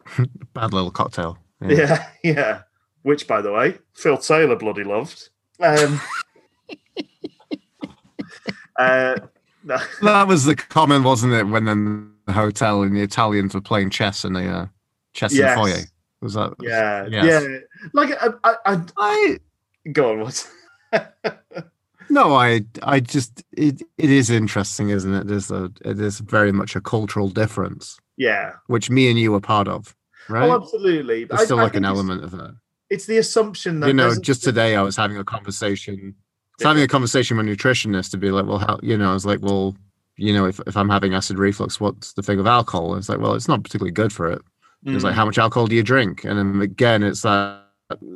Bad little cocktail. Yeah. Which, by the way, Phil Taylor bloody loved. No. That was the comment, wasn't it? When then the hotel and the Italians were playing chess in the chess yes. in the foyer. Was that? Yeah, yes. Yeah. Like I go on. What? No, I just it is interesting, isn't it? It is very much a cultural difference. Yeah, which me and you are part of, right? Oh, absolutely. There's still an element of that. It's the assumption that... You know, just today I was having a conversation with a nutritionist to be like, well, how... You know, I was like, well, you know, if I'm having acid reflux, what's the thing of alcohol? And it's like, well, it's not particularly good for it. Mm. It's like, how much alcohol do you drink? And then again, it's that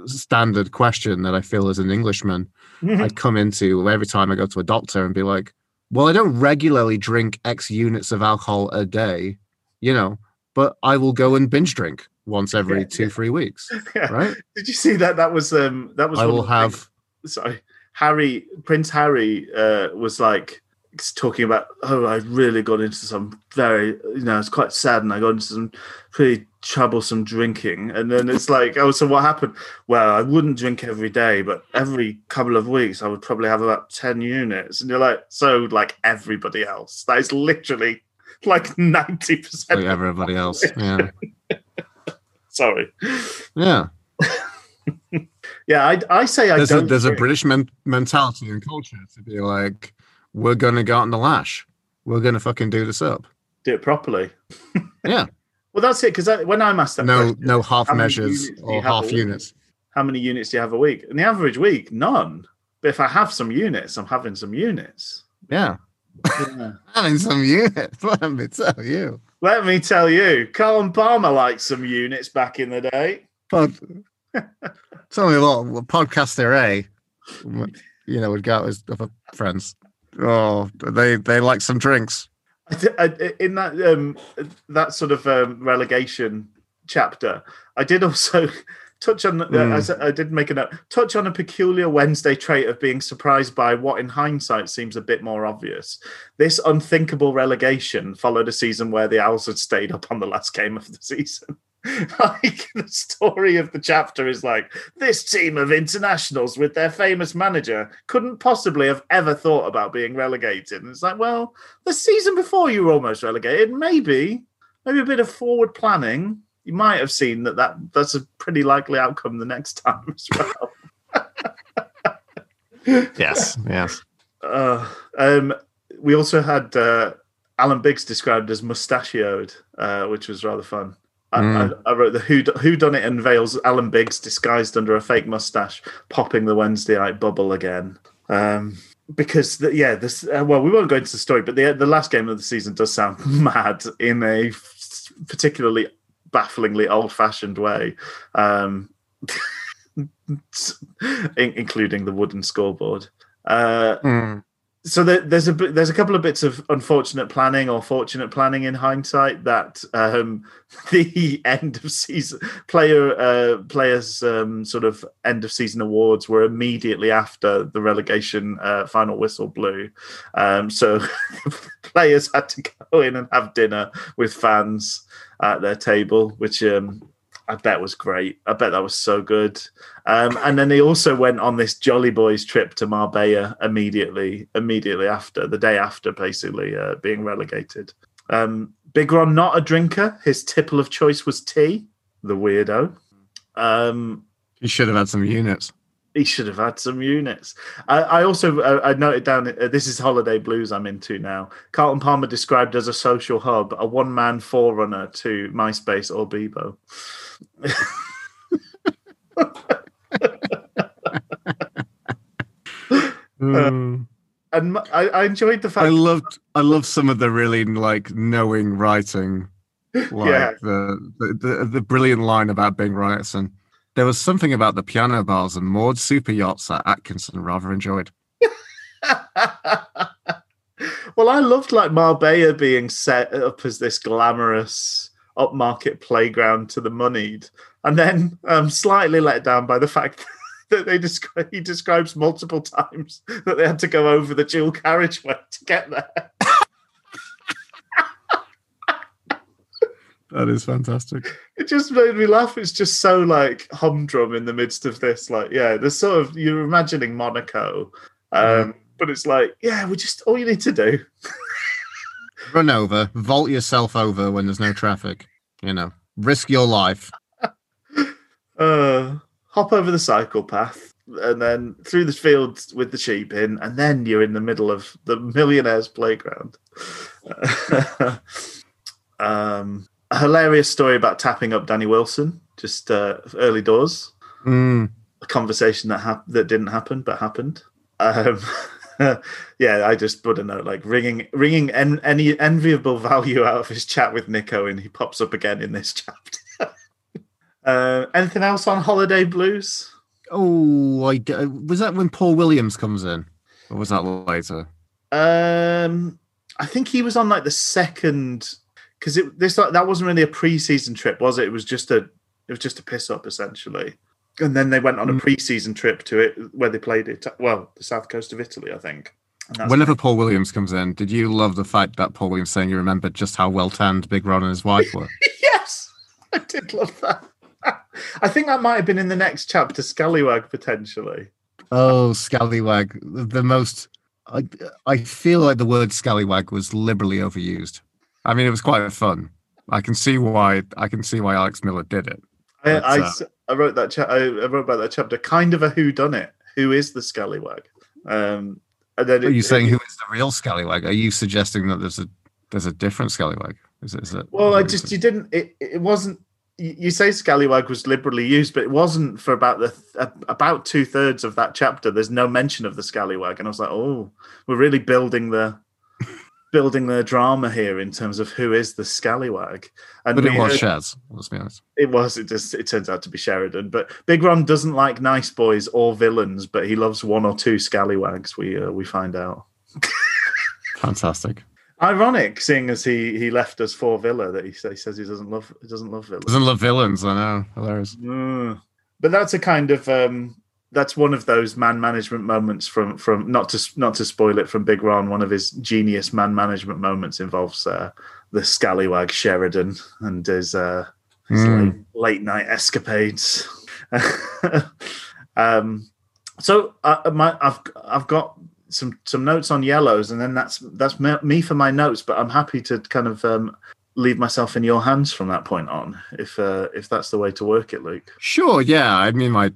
standard question that I feel as an Englishman, I come into every time I go to a doctor and be like, well, I don't regularly drink X units of alcohol a day, you know, but I will go and binge drink once every 2-3 weeks. Yeah. Right? Did you see that? That was. I will have. Sorry, Prince Harry was like talking about, oh, I've really gone into some very, you know, it's quite sad, and I got into some pretty troublesome drinking. And then it's like, oh, so what happened? Well, I wouldn't drink every day, but every couple of weeks I would probably have about 10 units. And you're like, so like everybody else, that is literally like 90%. Like everybody else, yeah. Sorry. Yeah. Yeah, I say I there's don't. There's drink. A British mentality and culture to be like, we're going to go out on the lash. We're going to fucking do this up. Do it properly. Yeah. Well, that's it. Because when I'm asked that question, no half measures or half units. How many units do you have a week? In the average week, none. But if I have some units, I'm having some units. Yeah. Having some units. Let me tell you. Carlton Palmer liked some units back in the day. But tell me what podcaster A, you know, would go out with other friends. Oh, they like some drinks. In that sort of relegation chapter, I did also touch on. I did make a note. Touch on a peculiar Wednesday trait of being surprised by what, in hindsight, seems a bit more obvious. This unthinkable relegation followed a season where the Owls had stayed up on the last game of the season. Like, the story of the chapter is like, this team of internationals with their famous manager couldn't possibly have ever thought about being relegated. And it's like, well, the season before you were almost relegated, maybe a bit of forward planning. You might have seen that's a pretty likely outcome the next time as well. Yes. We also had Alan Biggs described as mustachioed, which was rather fun. I wrote the whodunit unveils Alan Biggs disguised under a fake mustache, popping the Wednesday night bubble again. Because we won't go into the story, but the last game of the season does sound mad in a particularly bafflingly old-fashioned way, including the wooden scoreboard. So there's a couple of bits of unfortunate planning or fortunate planning in hindsight that the end of season players sort of end of season awards were immediately after the relegation final whistle blew. So players had to go in and have dinner with fans at their table, which I bet was great. I bet that was so good. And then they also went on this Jolly Boys trip to Marbella immediately after, the day after, basically, being relegated. Big Ron, not a drinker. His tipple of choice was tea, the weirdo. He should have had some units. I also I noted down, this is Holiday Blues I'm into now. Carlton Palmer described as a social hub, a one-man forerunner to MySpace or Bebo. And I enjoyed the fact I loved some of the really like knowing writing, like the brilliant line about Bing Ryerson. There was something about the piano bars and moored super yachts that Atkinson rather enjoyed. Well, I loved like Marbella being set up as this glamorous upmarket playground to the moneyed, and then slightly let down by the fact that he describes multiple times that they had to go over the dual carriageway to get there. That is fantastic. It just made me laugh. It's just so like humdrum in the midst of this. Like, yeah, there's sort of, you're imagining Monaco, but it's like, yeah, we just, all you need to do. Run over, vault yourself over when there's no traffic, you know, risk your life. Hop over the cycle path and then through the field with the sheep in, and then you're in the middle of the millionaire's playground. A hilarious story about tapping up Danny Wilson, just early doors. A conversation that didn't happen, but happened. Yeah, I just wouldn't know. Like wringing any enviable value out of his chat with Nick Owen. He pops up again in this chapter. Anything else on Holiday Blues? Oh, was that when Paul Williams comes in, or was that later? I think he was on like the second, because that wasn't really a pre-season trip, was it? It was just a piss up essentially. And then they went on a pre-season trip to it where they played it. Well, the south coast of Italy, I think. Whenever Paul Williams comes in, did you love the fact that Paul Williams saying you remembered just how well tanned Big Ron and his wife were? Yes, I did love that. I think that might have been in the next chapter, Scallywag, potentially. Oh, Scallywag. The most... I feel like the word Scallywag was liberally overused. I mean, it was quite fun. I can see why Alex Miller did it. But, I wrote that. I wrote about that chapter. Kind of a whodunit. Who is the Scallywag? Are you saying who is the real Scallywag? Are you suggesting that there's a different Scallywag? Is it? Well, you didn't. It wasn't. You say Scallywag was liberally used, but it wasn't for about 2/3 of that chapter. There's no mention of the Scallywag, and I was like, oh, we're really building the drama here in terms of who is the Scallywag. And but it was Shaz, let's be honest. It was. It turns out to be Sheridan. But Big Ron doesn't like nice boys or villains, but he loves one or two Scallywags. We find out. Fantastic. Ironic, seeing as he left us for Villa, that he says he doesn't love Villa. Doesn't love villains, I know. Hilarious. But that's a kind of that's one of those man management moments from not to spoil it, from Big Ron. One of his genius man management moments involves the Scallywag Sheridan and his late night escapades. I've got some notes on yellows, and then that's me for my notes, but I'm happy to kind of leave myself in your hands from that point on, if that's the way to work it, Luke. Sure, yeah. I mean, my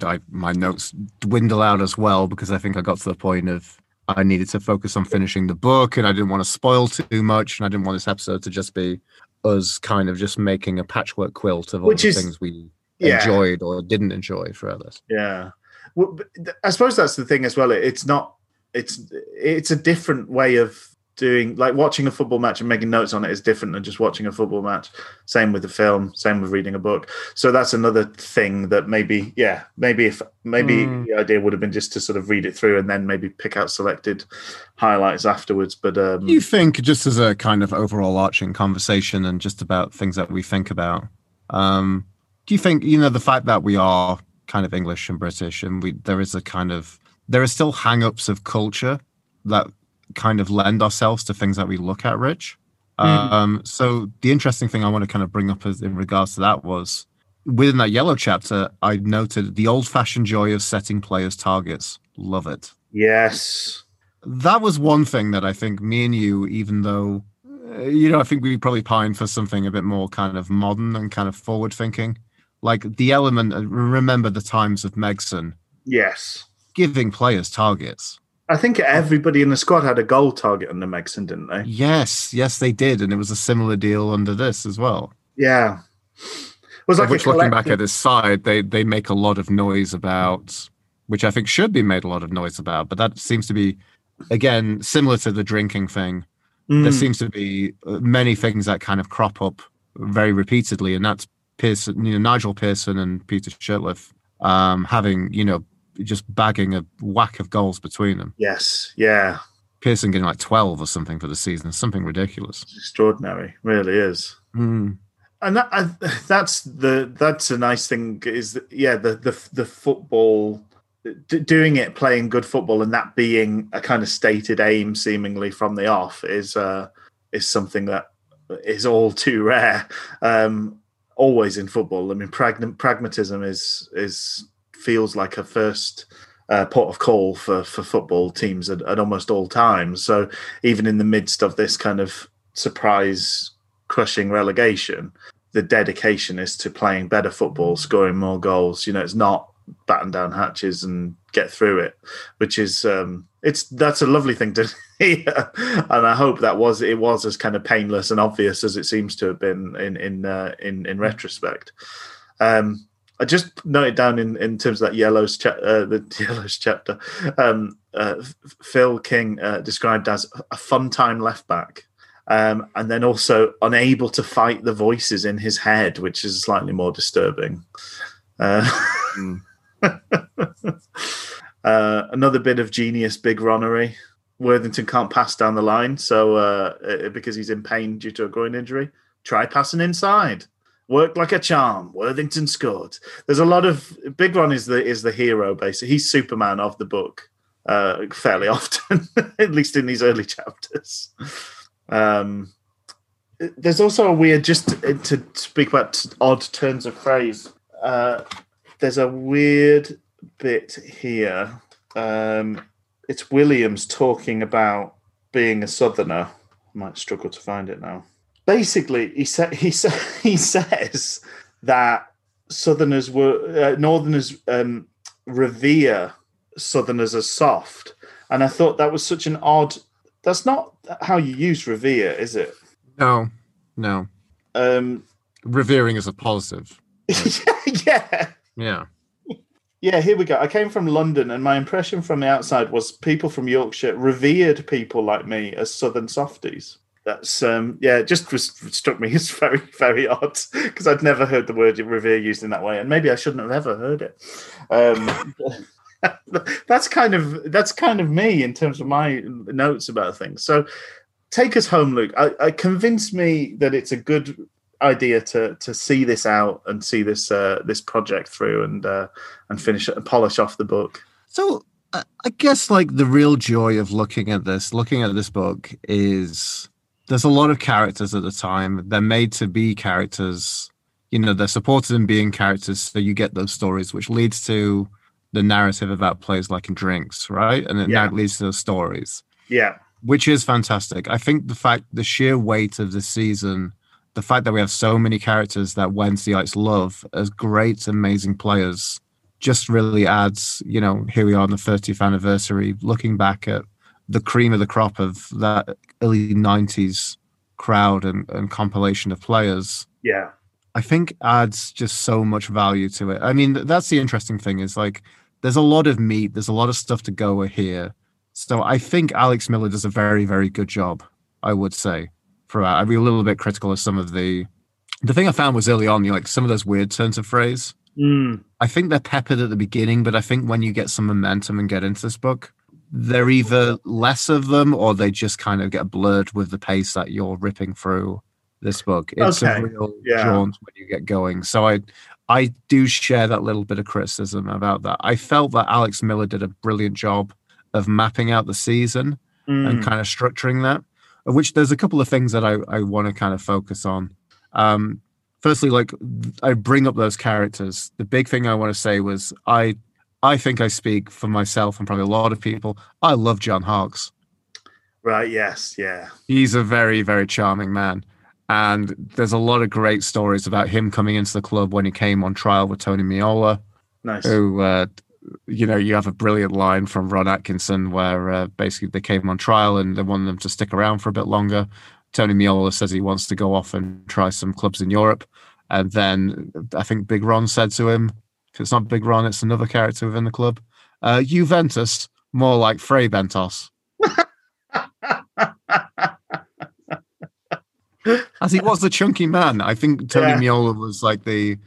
notes dwindle out as well, because I think I got to the point of I needed to focus on finishing the book, and I didn't want to spoil too much, and I didn't want this episode to just be us kind of just making a patchwork quilt of all things we enjoyed or didn't enjoy for others. Yeah. Well, I suppose that's the thing as well. It's a different way of doing, like, watching a football match and making notes on it is different than just watching a football match. Same with the film, same with reading a book. So that's another thing that maybe the idea would have been just to sort of read it through and then maybe pick out selected highlights afterwards. But you think, just as a kind of overall arching conversation and just about things that we think about, do you think, the fact that we are kind of English and British, and there are still hang-ups of culture that kind of lend ourselves to things that we look at, Rich. So the interesting thing I want to kind of bring up in regards to that was, within that yellow chapter, I noted the old-fashioned joy of setting players targets. Love it. Yes. That was one thing that I think me and you, even though, I think we probably pine for something a bit more kind of modern and kind of forward-thinking. Like the element, remember the times of Megson. Yes. Giving players targets. I think everybody in the squad had a goal target under Megson, didn't they? Yes, they did, and it was a similar deal under this as well. Yeah, it was like looking back at this side, they make a lot of noise about, which I think should be made a lot of noise about, but that seems to be, again, similar to the drinking thing. There seems to be many things that kind of crop up very repeatedly, and that's Pearson, Nigel Pearson and Peter Shirtliff having just bagging a whack of goals between them. Yes, yeah. Pearson getting like 12 or something for the season, something ridiculous. It's extraordinary, really is. And that's a nice thing. Is the football, doing it, playing good football, and that being a kind of stated aim, seemingly from the off, is something that is all too rare. Always in football. I mean, pragmatism is. Feels like a first port of call for football teams at almost all times. So even in the midst of this kind of surprise crushing relegation, the dedication is to playing better football, scoring more goals. It's not batten down hatches and get through it, which is that's a lovely thing to hear. And I hope it was as kind of painless and obvious as it seems to have been in retrospect. I just noted down in terms of that the yellows chapter, Phil King described as a fun time left back, and then also unable to fight the voices in his head, which is slightly more disturbing. Another bit of genius, big Ronnery. Worthington can't pass down the line, so because he's in pain due to a groin injury, try passing inside. Worked like a charm. Worthington scored. There's a lot of big Ron is the hero. Basically, he's Superman of the book fairly often, at least in these early chapters. There's also a weird, just to speak about odd turns of phrase. There's a weird bit here. It's Williams talking about being a southerner. I might struggle to find it now. Basically, he says that southerners were northerners revere southerners as soft, and I thought that was such an odd. That's not how you use revere, is it? No. Revering is a positive. Right? Yeah. Yeah, here we go. I came from London, and my impression from the outside was people from Yorkshire revered people like me as southern softies. That's, it just struck me as very, very odd, because I'd never heard the word revere used in that way, and maybe I shouldn't have ever heard it. That's kind of me in terms of my notes about things. So take us home, Luke. I convinced me that it's a good idea to see this out and see this this project through and finish it and polish off the book. So I guess like the real joy of looking at this book is there's a lot of characters at the time. They're made to be characters. You know, they're supported in being characters, so you get those stories, which leads to the narrative about Plays Like and Drinks, right? And that leads to those stories. Yeah. Which is fantastic. I think the sheer weight of the season, the fact that we have so many characters that Wednesdayites love as great, amazing players, just really adds, you know, here we are on the 30th anniversary, looking back at the cream of the crop of that early 90s crowd and compilation of players. Yeah. I think adds just so much value to it. I mean, that's the interesting thing is like, there's a lot of meat, there's a lot of stuff to go here. So I think Alex Miller does a very, very good job, I would say. I'd be a little bit critical of some of the thing I found was early on, like some of those weird turns of phrase. I think they're peppered at the beginning, but I think when you get some momentum and get into this book, they're either less of them or they just kind of get blurred with the pace that you're ripping through this book. It's a real jaunt when you get going. So I do share that little bit of criticism about that. I felt that Alex Miller did a brilliant job of mapping out the season and kind of structuring that. Of which there's a couple of things that I want to kind of focus on. Firstly, like I bring up those characters. The big thing I want to say was I think I speak for myself and probably a lot of people. I love John Harkes. Right, yes, yeah. He's a very, very charming man. And there's a lot of great stories about him coming into the club when he came on trial with Tony Meola. Nice. Who, you know, you have a brilliant line from Ron Atkinson where basically they came on trial and they wanted them to stick around for a bit longer. Tony Meola says he wants to go off and try some clubs in Europe. And then I think Big Ron said to him, if it's not Big Ron, it's another character within the club. Juventus, more like Frey Bentos. As he was the chunky man, I think Tony Meola was like the...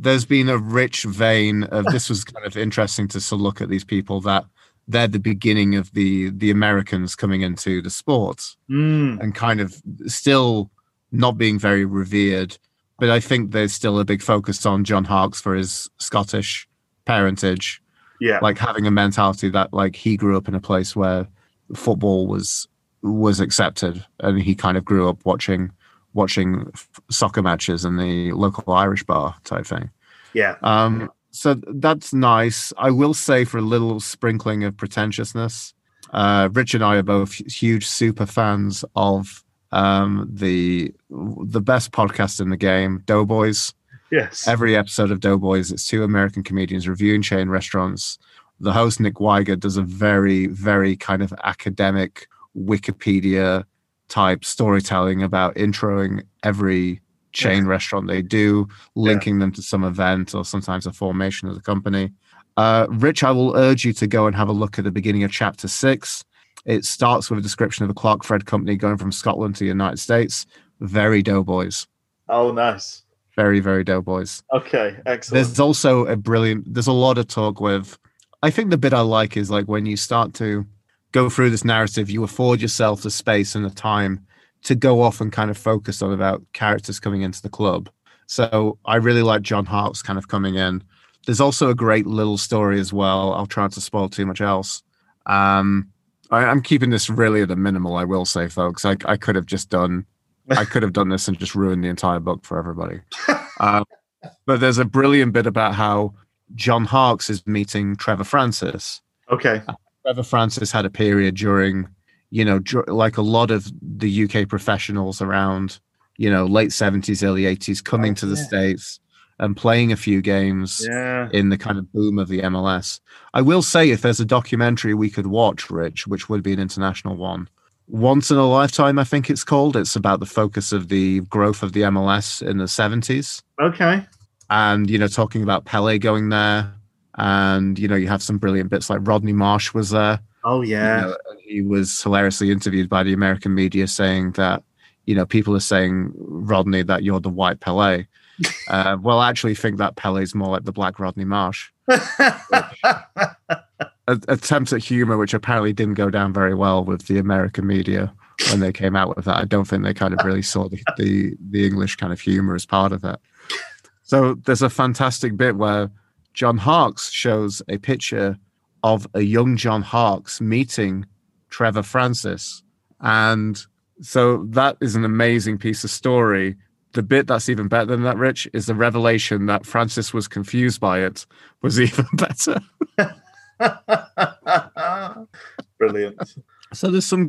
There's been a rich vein of this was kind of interesting to look at these people that they're the beginning of the Americans coming into the sport and kind of still not being very revered. But I think there's still a big focus on John Harkes for his Scottish parentage. Yeah. Like having a mentality that like he grew up in a place where football was accepted and he kind of grew up watching soccer matches in the local Irish bar type thing. Yeah. So that's nice. I will say for a little sprinkling of pretentiousness, Rich and I are both huge super fans of the best podcast in the game, Doughboys. Yes. Every episode of Doughboys, it's two American comedians reviewing chain restaurants. The host, Nick Weiger, does a very, very kind of academic Wikipedia type storytelling about introing every chain restaurant they do, linking them to some event or sometimes a formation of the company. Rich, I will urge you to go and have a look at the beginning of chapter 6. It starts with a description of the Clark Fred Company going from Scotland to the United States. Very Doughboys. Oh, nice. Very, very Doughboys. Okay, excellent. There's also a brilliant... There's a lot of talk with... I think the bit I like is like when you start to go through this narrative, you afford yourself the space and the time to go off and kind of focus on about characters coming into the club. So I really like John Harkes kind of coming in. There's also a great little story as well. I'll try not to spoil too much else. I'm keeping this really at a minimal, I will say, folks. I could have done this and just ruined the entire book for everybody. But there's a brilliant bit about how John Harkes is meeting Trevor Francis. Okay. Trevor Francis had a period during, you know, like a lot of the UK professionals around, you know, late 70s, early 80s, coming to the States and playing a few games in the kind of boom of the MLS. I will say, if there's a documentary we could watch, Rich, which would be an international one, Once in a Lifetime, I think it's called. It's about the focus of the growth of the MLS in the 70s. Okay. And, you know, talking about Pelé going there. And, you know, you have some brilliant bits like Rodney Marsh was there. Oh, yeah. You know, he was hilariously interviewed by the American media saying that, you know, people are saying, Rodney, that you're the white Pelé. Well, I actually think that Pelé's more like the black Rodney Marsh. Attempts at humor, which apparently didn't go down very well with the American media when they came out with that. I don't think they kind of really saw the English kind of humor as part of that. So there's a fantastic bit where John Harkes shows a picture of a young John Harkes meeting Trevor Francis. And so that is an amazing piece of story. The bit that's even better than that, Rich, is the revelation that Francis was confused by it was even better. Brilliant. So there's some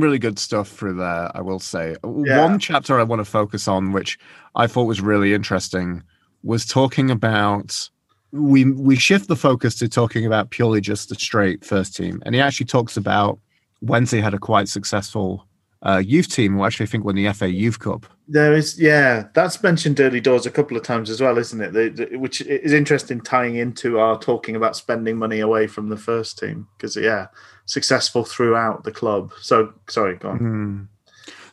really good stuff through there, I will say. Yeah. One chapter I want to focus on, which I thought was really interesting, was talking about we shift the focus to talking about purely just the straight first team. And he actually talks about Wednesday had a quite successful youth team, who actually I think won the FA Youth Cup. There is, yeah, that's mentioned early doors a couple of times as well, isn't it? Which is interesting, tying into our talking about spending money away from the first team, because successful throughout the club. So sorry, go on.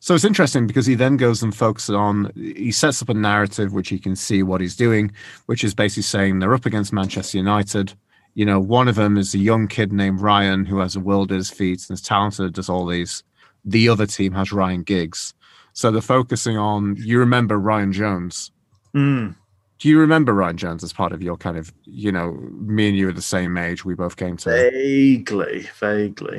So it's interesting because he then goes and focuses on, he sets up a narrative which he can see what he's doing, which is basically saying they're up against Manchester United. You know, one of them is a young kid named Ryan who has a world at his feet and is talented, does all these. The other team has Ryan Giggs. So they're focusing on, you remember Ryan Jones. Mm. Do you remember Ryan Jones as part of your kind of, you know, me and you are the same age. We both came to vaguely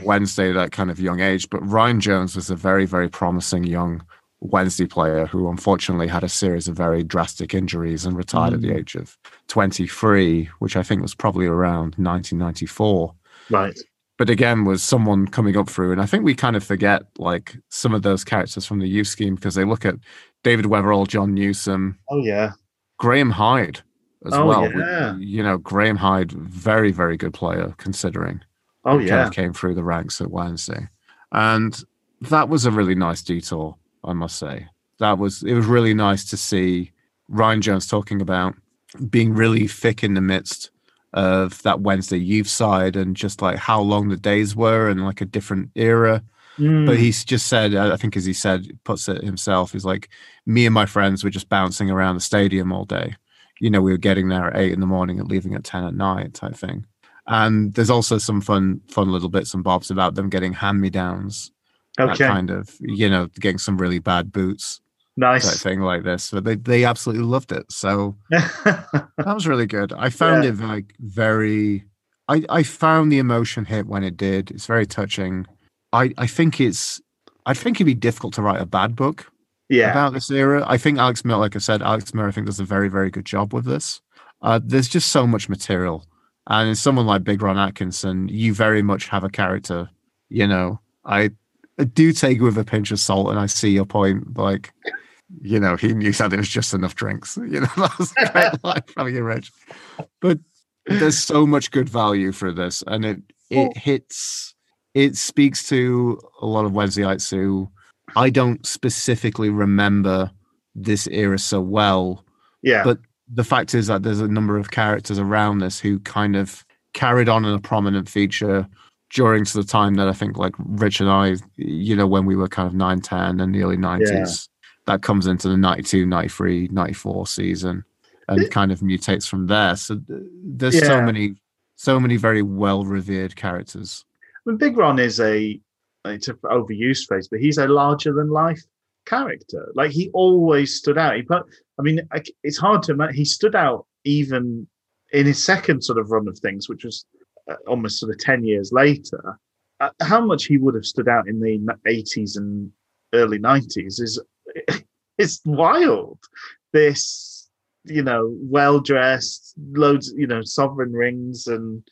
Wednesday, that kind of young age. But Ryan Jones was a very, very promising young Wednesday player who unfortunately had a series of very drastic injuries and retired at the age of 23, which I think was probably around 1994. Right. But again, was someone coming up through. And I think we kind of forget like some of those characters from the youth scheme because they look at David Weatherall, John Newsom. Oh, yeah. Graham Hyde as well. Yeah. You know, Graham Hyde, very, very good player considering. Oh, yeah. Kind of came through the ranks at Wednesday. And that was a really nice detour, I must say. It was really nice to see Ryan Jones talking about being really thick in the midst of that Wednesday youth side and just like how long the days were and like a different era. But he's just said, I think as he said, puts it himself, he's like, me and my friends were just bouncing around the stadium all day. You know, we were getting there at 8 a.m. and leaving at 10 p.m. type thing. And there's also some fun little bits and bobs about them getting hand-me-downs. Okay. That kind of, you know, getting some really bad boots. Nice. Type thing like this, but they absolutely loved it. So that was really good. I found it like very. I found the emotion hit when it did. It's very touching. I think it'd be difficult to write a bad book. About this era. I think Alex Miller, like I said, I think does a very, very good job with this. There's just so much material, and in someone like Big Ron Atkinson, you very much have a character. You know, I do take it with a pinch of salt, and I see your point. Like, you know, he knew that there was just enough drinks. You know, that was a great life from you, Rich. But there's so much good value for this, and it hits. It speaks to a lot of Wednesdayites who I don't specifically remember this era so well. Yeah, but the fact is that there's a number of characters around us who kind of carried on in a prominent feature during to the time that I think like Rich and I, you know, when we were kind of 9, 10 and the early 90s, that comes into the 92, 93, 94 season and kind of mutates from there. So there's so many very well-revered characters. I mean, Big Ron is it's an overused phrase, but he's a larger-than-life character. Like, he always stood out. It's hard to imagine. He stood out even in his second sort of run of things, which was almost sort of 10 years later. How much he would have stood out in the 80s and early 90s is wild. This, you know, well-dressed, loads, you know, sovereign rings and...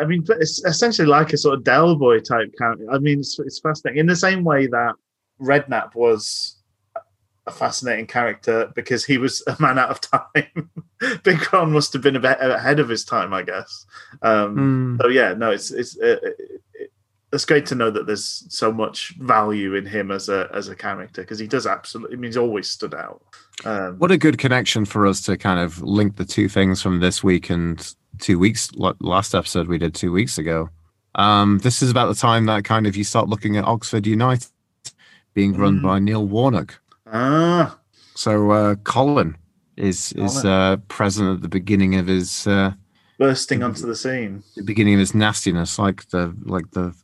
I mean, it's essentially like a sort of Del Boy type character. I mean, it's fascinating. In the same way that Redknapp was a fascinating character because he was a man out of time. Big Ron must have been a bit ahead of his time, I guess. So yeah, no, it's great to know that there's so much value in him as a character because he does absolutely. I mean, he's always stood out. What a good connection for us to kind of link the two things from this week and. 2 weeks, last episode we did 2 weeks ago. This is about the time that kind of you start looking at Oxford United being run by Neil Warnock. So Colin is present at the beginning of his bursting onto the scene. The beginning of his nastiness, your Star Wars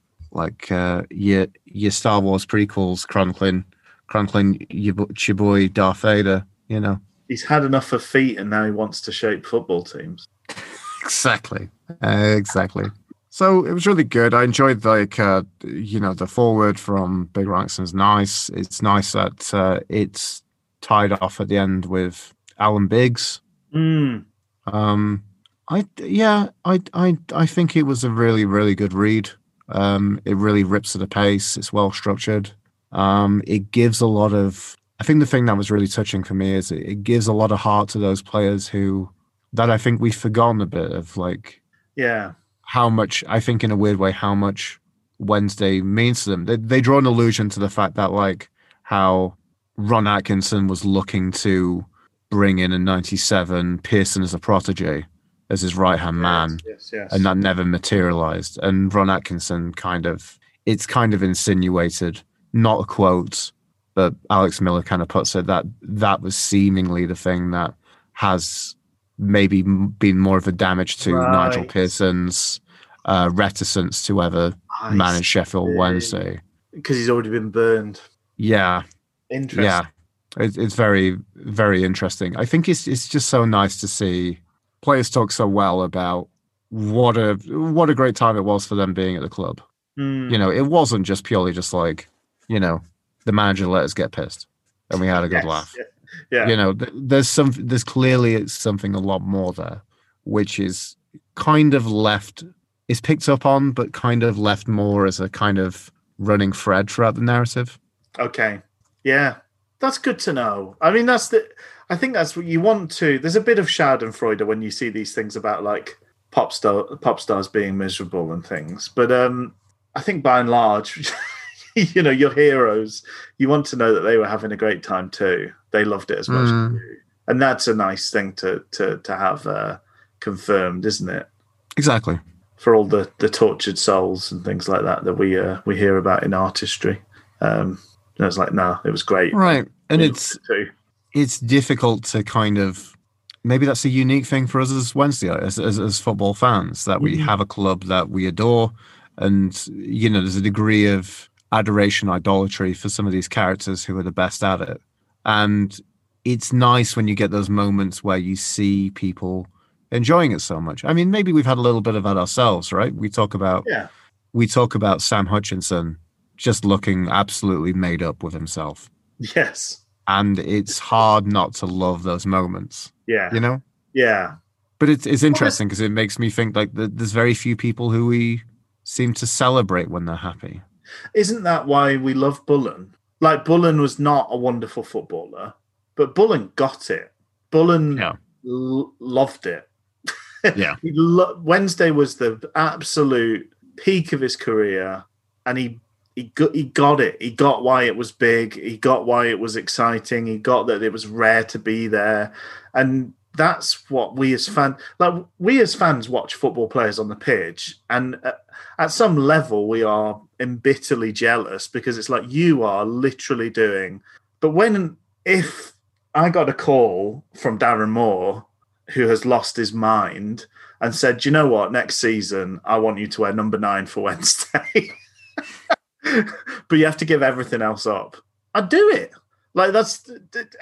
prequels, Cranklin, your boy Darth Vader. You know, he's had enough of feet, and now he wants to shape football teams. Exactly. So it was really good. I enjoyed the foreword from Big Rankson's nice. It's nice that it's tied off at the end with Alan Biggs. I think it was a really, really good read. It really rips at a pace. It's well structured. It gives a lot of. I think the thing that was really touching for me is it gives a lot of heart to those players who. That I think we've forgotten a bit of, how much, I think in a weird way, how much Wednesday means to them. They draw an allusion to the fact that, how Ron Atkinson was looking to bring in 97 Pearson as a protégé, as his right-hand man, yes. And that never materialised. And Ron Atkinson it's kind of insinuated, not a quote, but Alex Miller kind of puts it, that was seemingly the thing that has... maybe been more of a damage to Nigel Pearson's reticence to ever manage Sheffield Wednesday. Because he's already been burned. Yeah. Interesting. Yeah. It's very, very interesting. I think it's just so nice to see players talk so well about what a great time it was for them being at the club. You know, it wasn't just purely the manager let us get pissed and we had a good laugh. Yeah. Yeah. You know, there's clearly something a lot more there, which is kind of left, is picked up on, but kind of left more as a kind of running thread throughout the narrative. Okay. Yeah. That's good to know. I mean, I think that's what you want to, there's a bit of schadenfreude when you see these things about pop stars being miserable and things. But I think by and large, you know, your heroes, you want to know that they were having a great time too. They loved it as much as you. And that's a nice thing to have confirmed, isn't it? Exactly. For all the tortured souls and things like that we hear about in artistry. And it's it was great. Right. And it's difficult to kind of... Maybe that's a unique thing for us as Wednesday, as football fans, that we have a club that we adore. And, you know, there's a degree of adoration, idolatry for some of these characters who are the best at it. And it's nice when you get those moments where you see people enjoying it so much. I mean, maybe we've had a little bit of that ourselves, right? We talk about Sam Hutchinson just looking absolutely made up with himself. Yes. And it's hard not to love those moments. Yeah. You know? Yeah. But it's interesting because it makes me think there's very few people who we seem to celebrate when they're happy. Isn't that why we love Bullen? Bullen was not a wonderful footballer, but Bullen got it. Bullen loved it. Yeah, Wednesday was the absolute peak of his career, and he got it. He got why it was big. He got why it was exciting. He got that it was rare to be there, and that's what we as fans, like, we as fans watch football players on the pitch, and at some level we are bitterly jealous, because it's like, you are literally doing. But if I got a call from Darren Moore, who has lost his mind, and said, do you know what, next season I want you to wear number 9 for Wednesday, but you have to give everything else up, I'd do it. Like,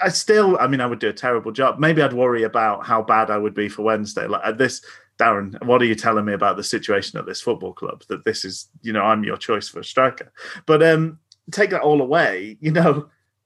I would do a terrible job. Maybe I'd worry about how bad I would be for Wednesday. Like, at this, Darren, what are you telling me about the situation at this football club? That this is, I'm your choice for a striker. But take that all away.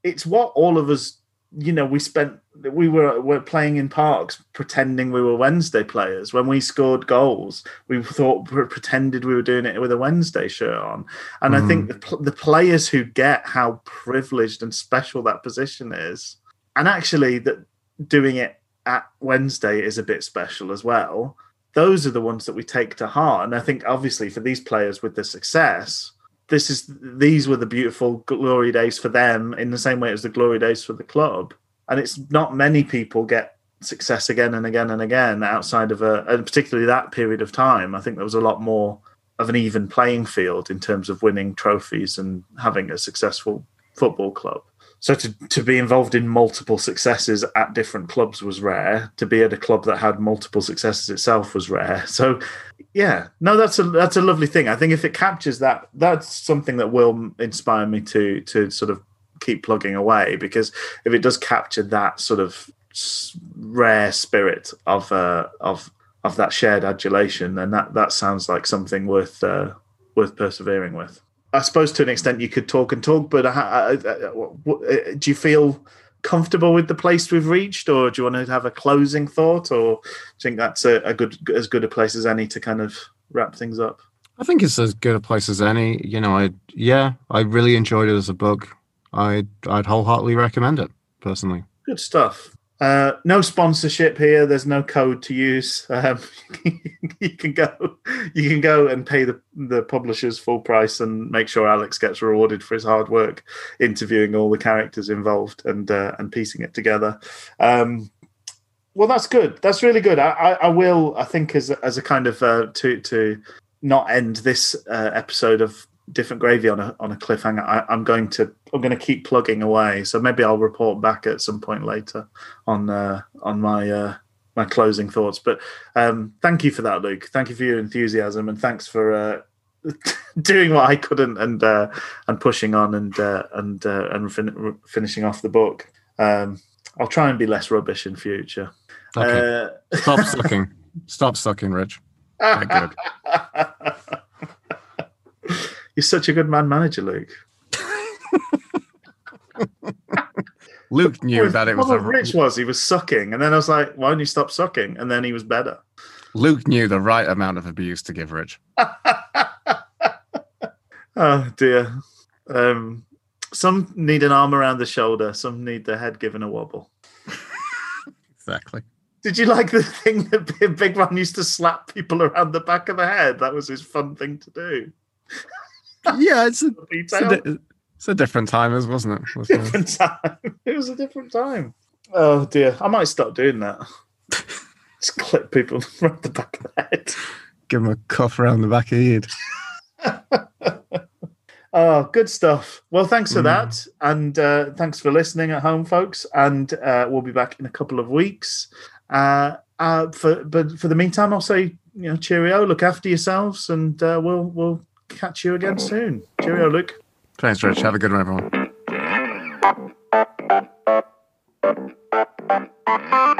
It's what all of us, we were playing in parks pretending we were Wednesday players. When we scored goals, we pretended we were doing it with a Wednesday shirt on. And I think the players who get how privileged and special that position is, and actually that doing it at Wednesday is a bit special as well, those are the ones that we take to heart. And I think obviously for these players with the success, these were the beautiful glory days for them, in the same way as the glory days for the club. And it's not many people get success again and again and again outside of and particularly that period of time. I think there was a lot more of an even playing field in terms of winning trophies and having a successful football club. So to be involved in multiple successes at different clubs was rare. To be at a club that had multiple successes itself was rare. So, yeah, no, that's a lovely thing. I think if it captures that, that's something that will inspire me to sort of keep plugging away, because if it does capture that sort of rare spirit of that shared adulation, then that sounds like something worth persevering with. I suppose to an extent you could talk, but do you feel comfortable with the place we've reached, or do you want to have a closing thought, or do you think that's as good a place as any to kind of wrap things up? I think it's as good a place as any. I really enjoyed it as a book. I'd wholeheartedly recommend it personally. Good stuff. No sponsorship here. There's no code to use. You can go and pay the publishers full price and make sure Alex gets rewarded for his hard work, interviewing all the characters involved and piecing it together. Well, that's good. That's really good. I will. I think as a kind of to not end this episode of Different Gravy on a cliffhanger, I'm going to keep plugging away, so maybe I'll report back at some point later on my closing thoughts, but thank you for that, Luke. Thank you for your enthusiasm, and thanks for doing what I couldn't and pushing on and finishing off the book. I'll try and be less rubbish in future. Okay. Stop sucking, Rich. Very good. You're such a good man manager, Luke. Luke knew that it was a... Rich was, he was sucking. And then I was like, why don't you stop sucking? And then he was better. Luke knew the right amount of abuse to give Rich. Oh, dear. Some need an arm around the shoulder. Some need their head given a wobble. Exactly. Did you like the thing that Big Man used to slap people around the back of the head? That was his fun thing to do. Yeah, it's a different time, wasn't it? It was a different time. Oh dear, I might start doing that. Just clip people around the back of the head. Give them a cuff around the back of the head. Oh, good stuff. Well, thanks for that, and thanks for listening at home, folks. And we'll be back in a couple of weeks. But for the meantime, I'll say cheerio. Look after yourselves, and we'll catch you again soon. Cheerio, Luke. Thanks, Rich. Have a good one, everyone.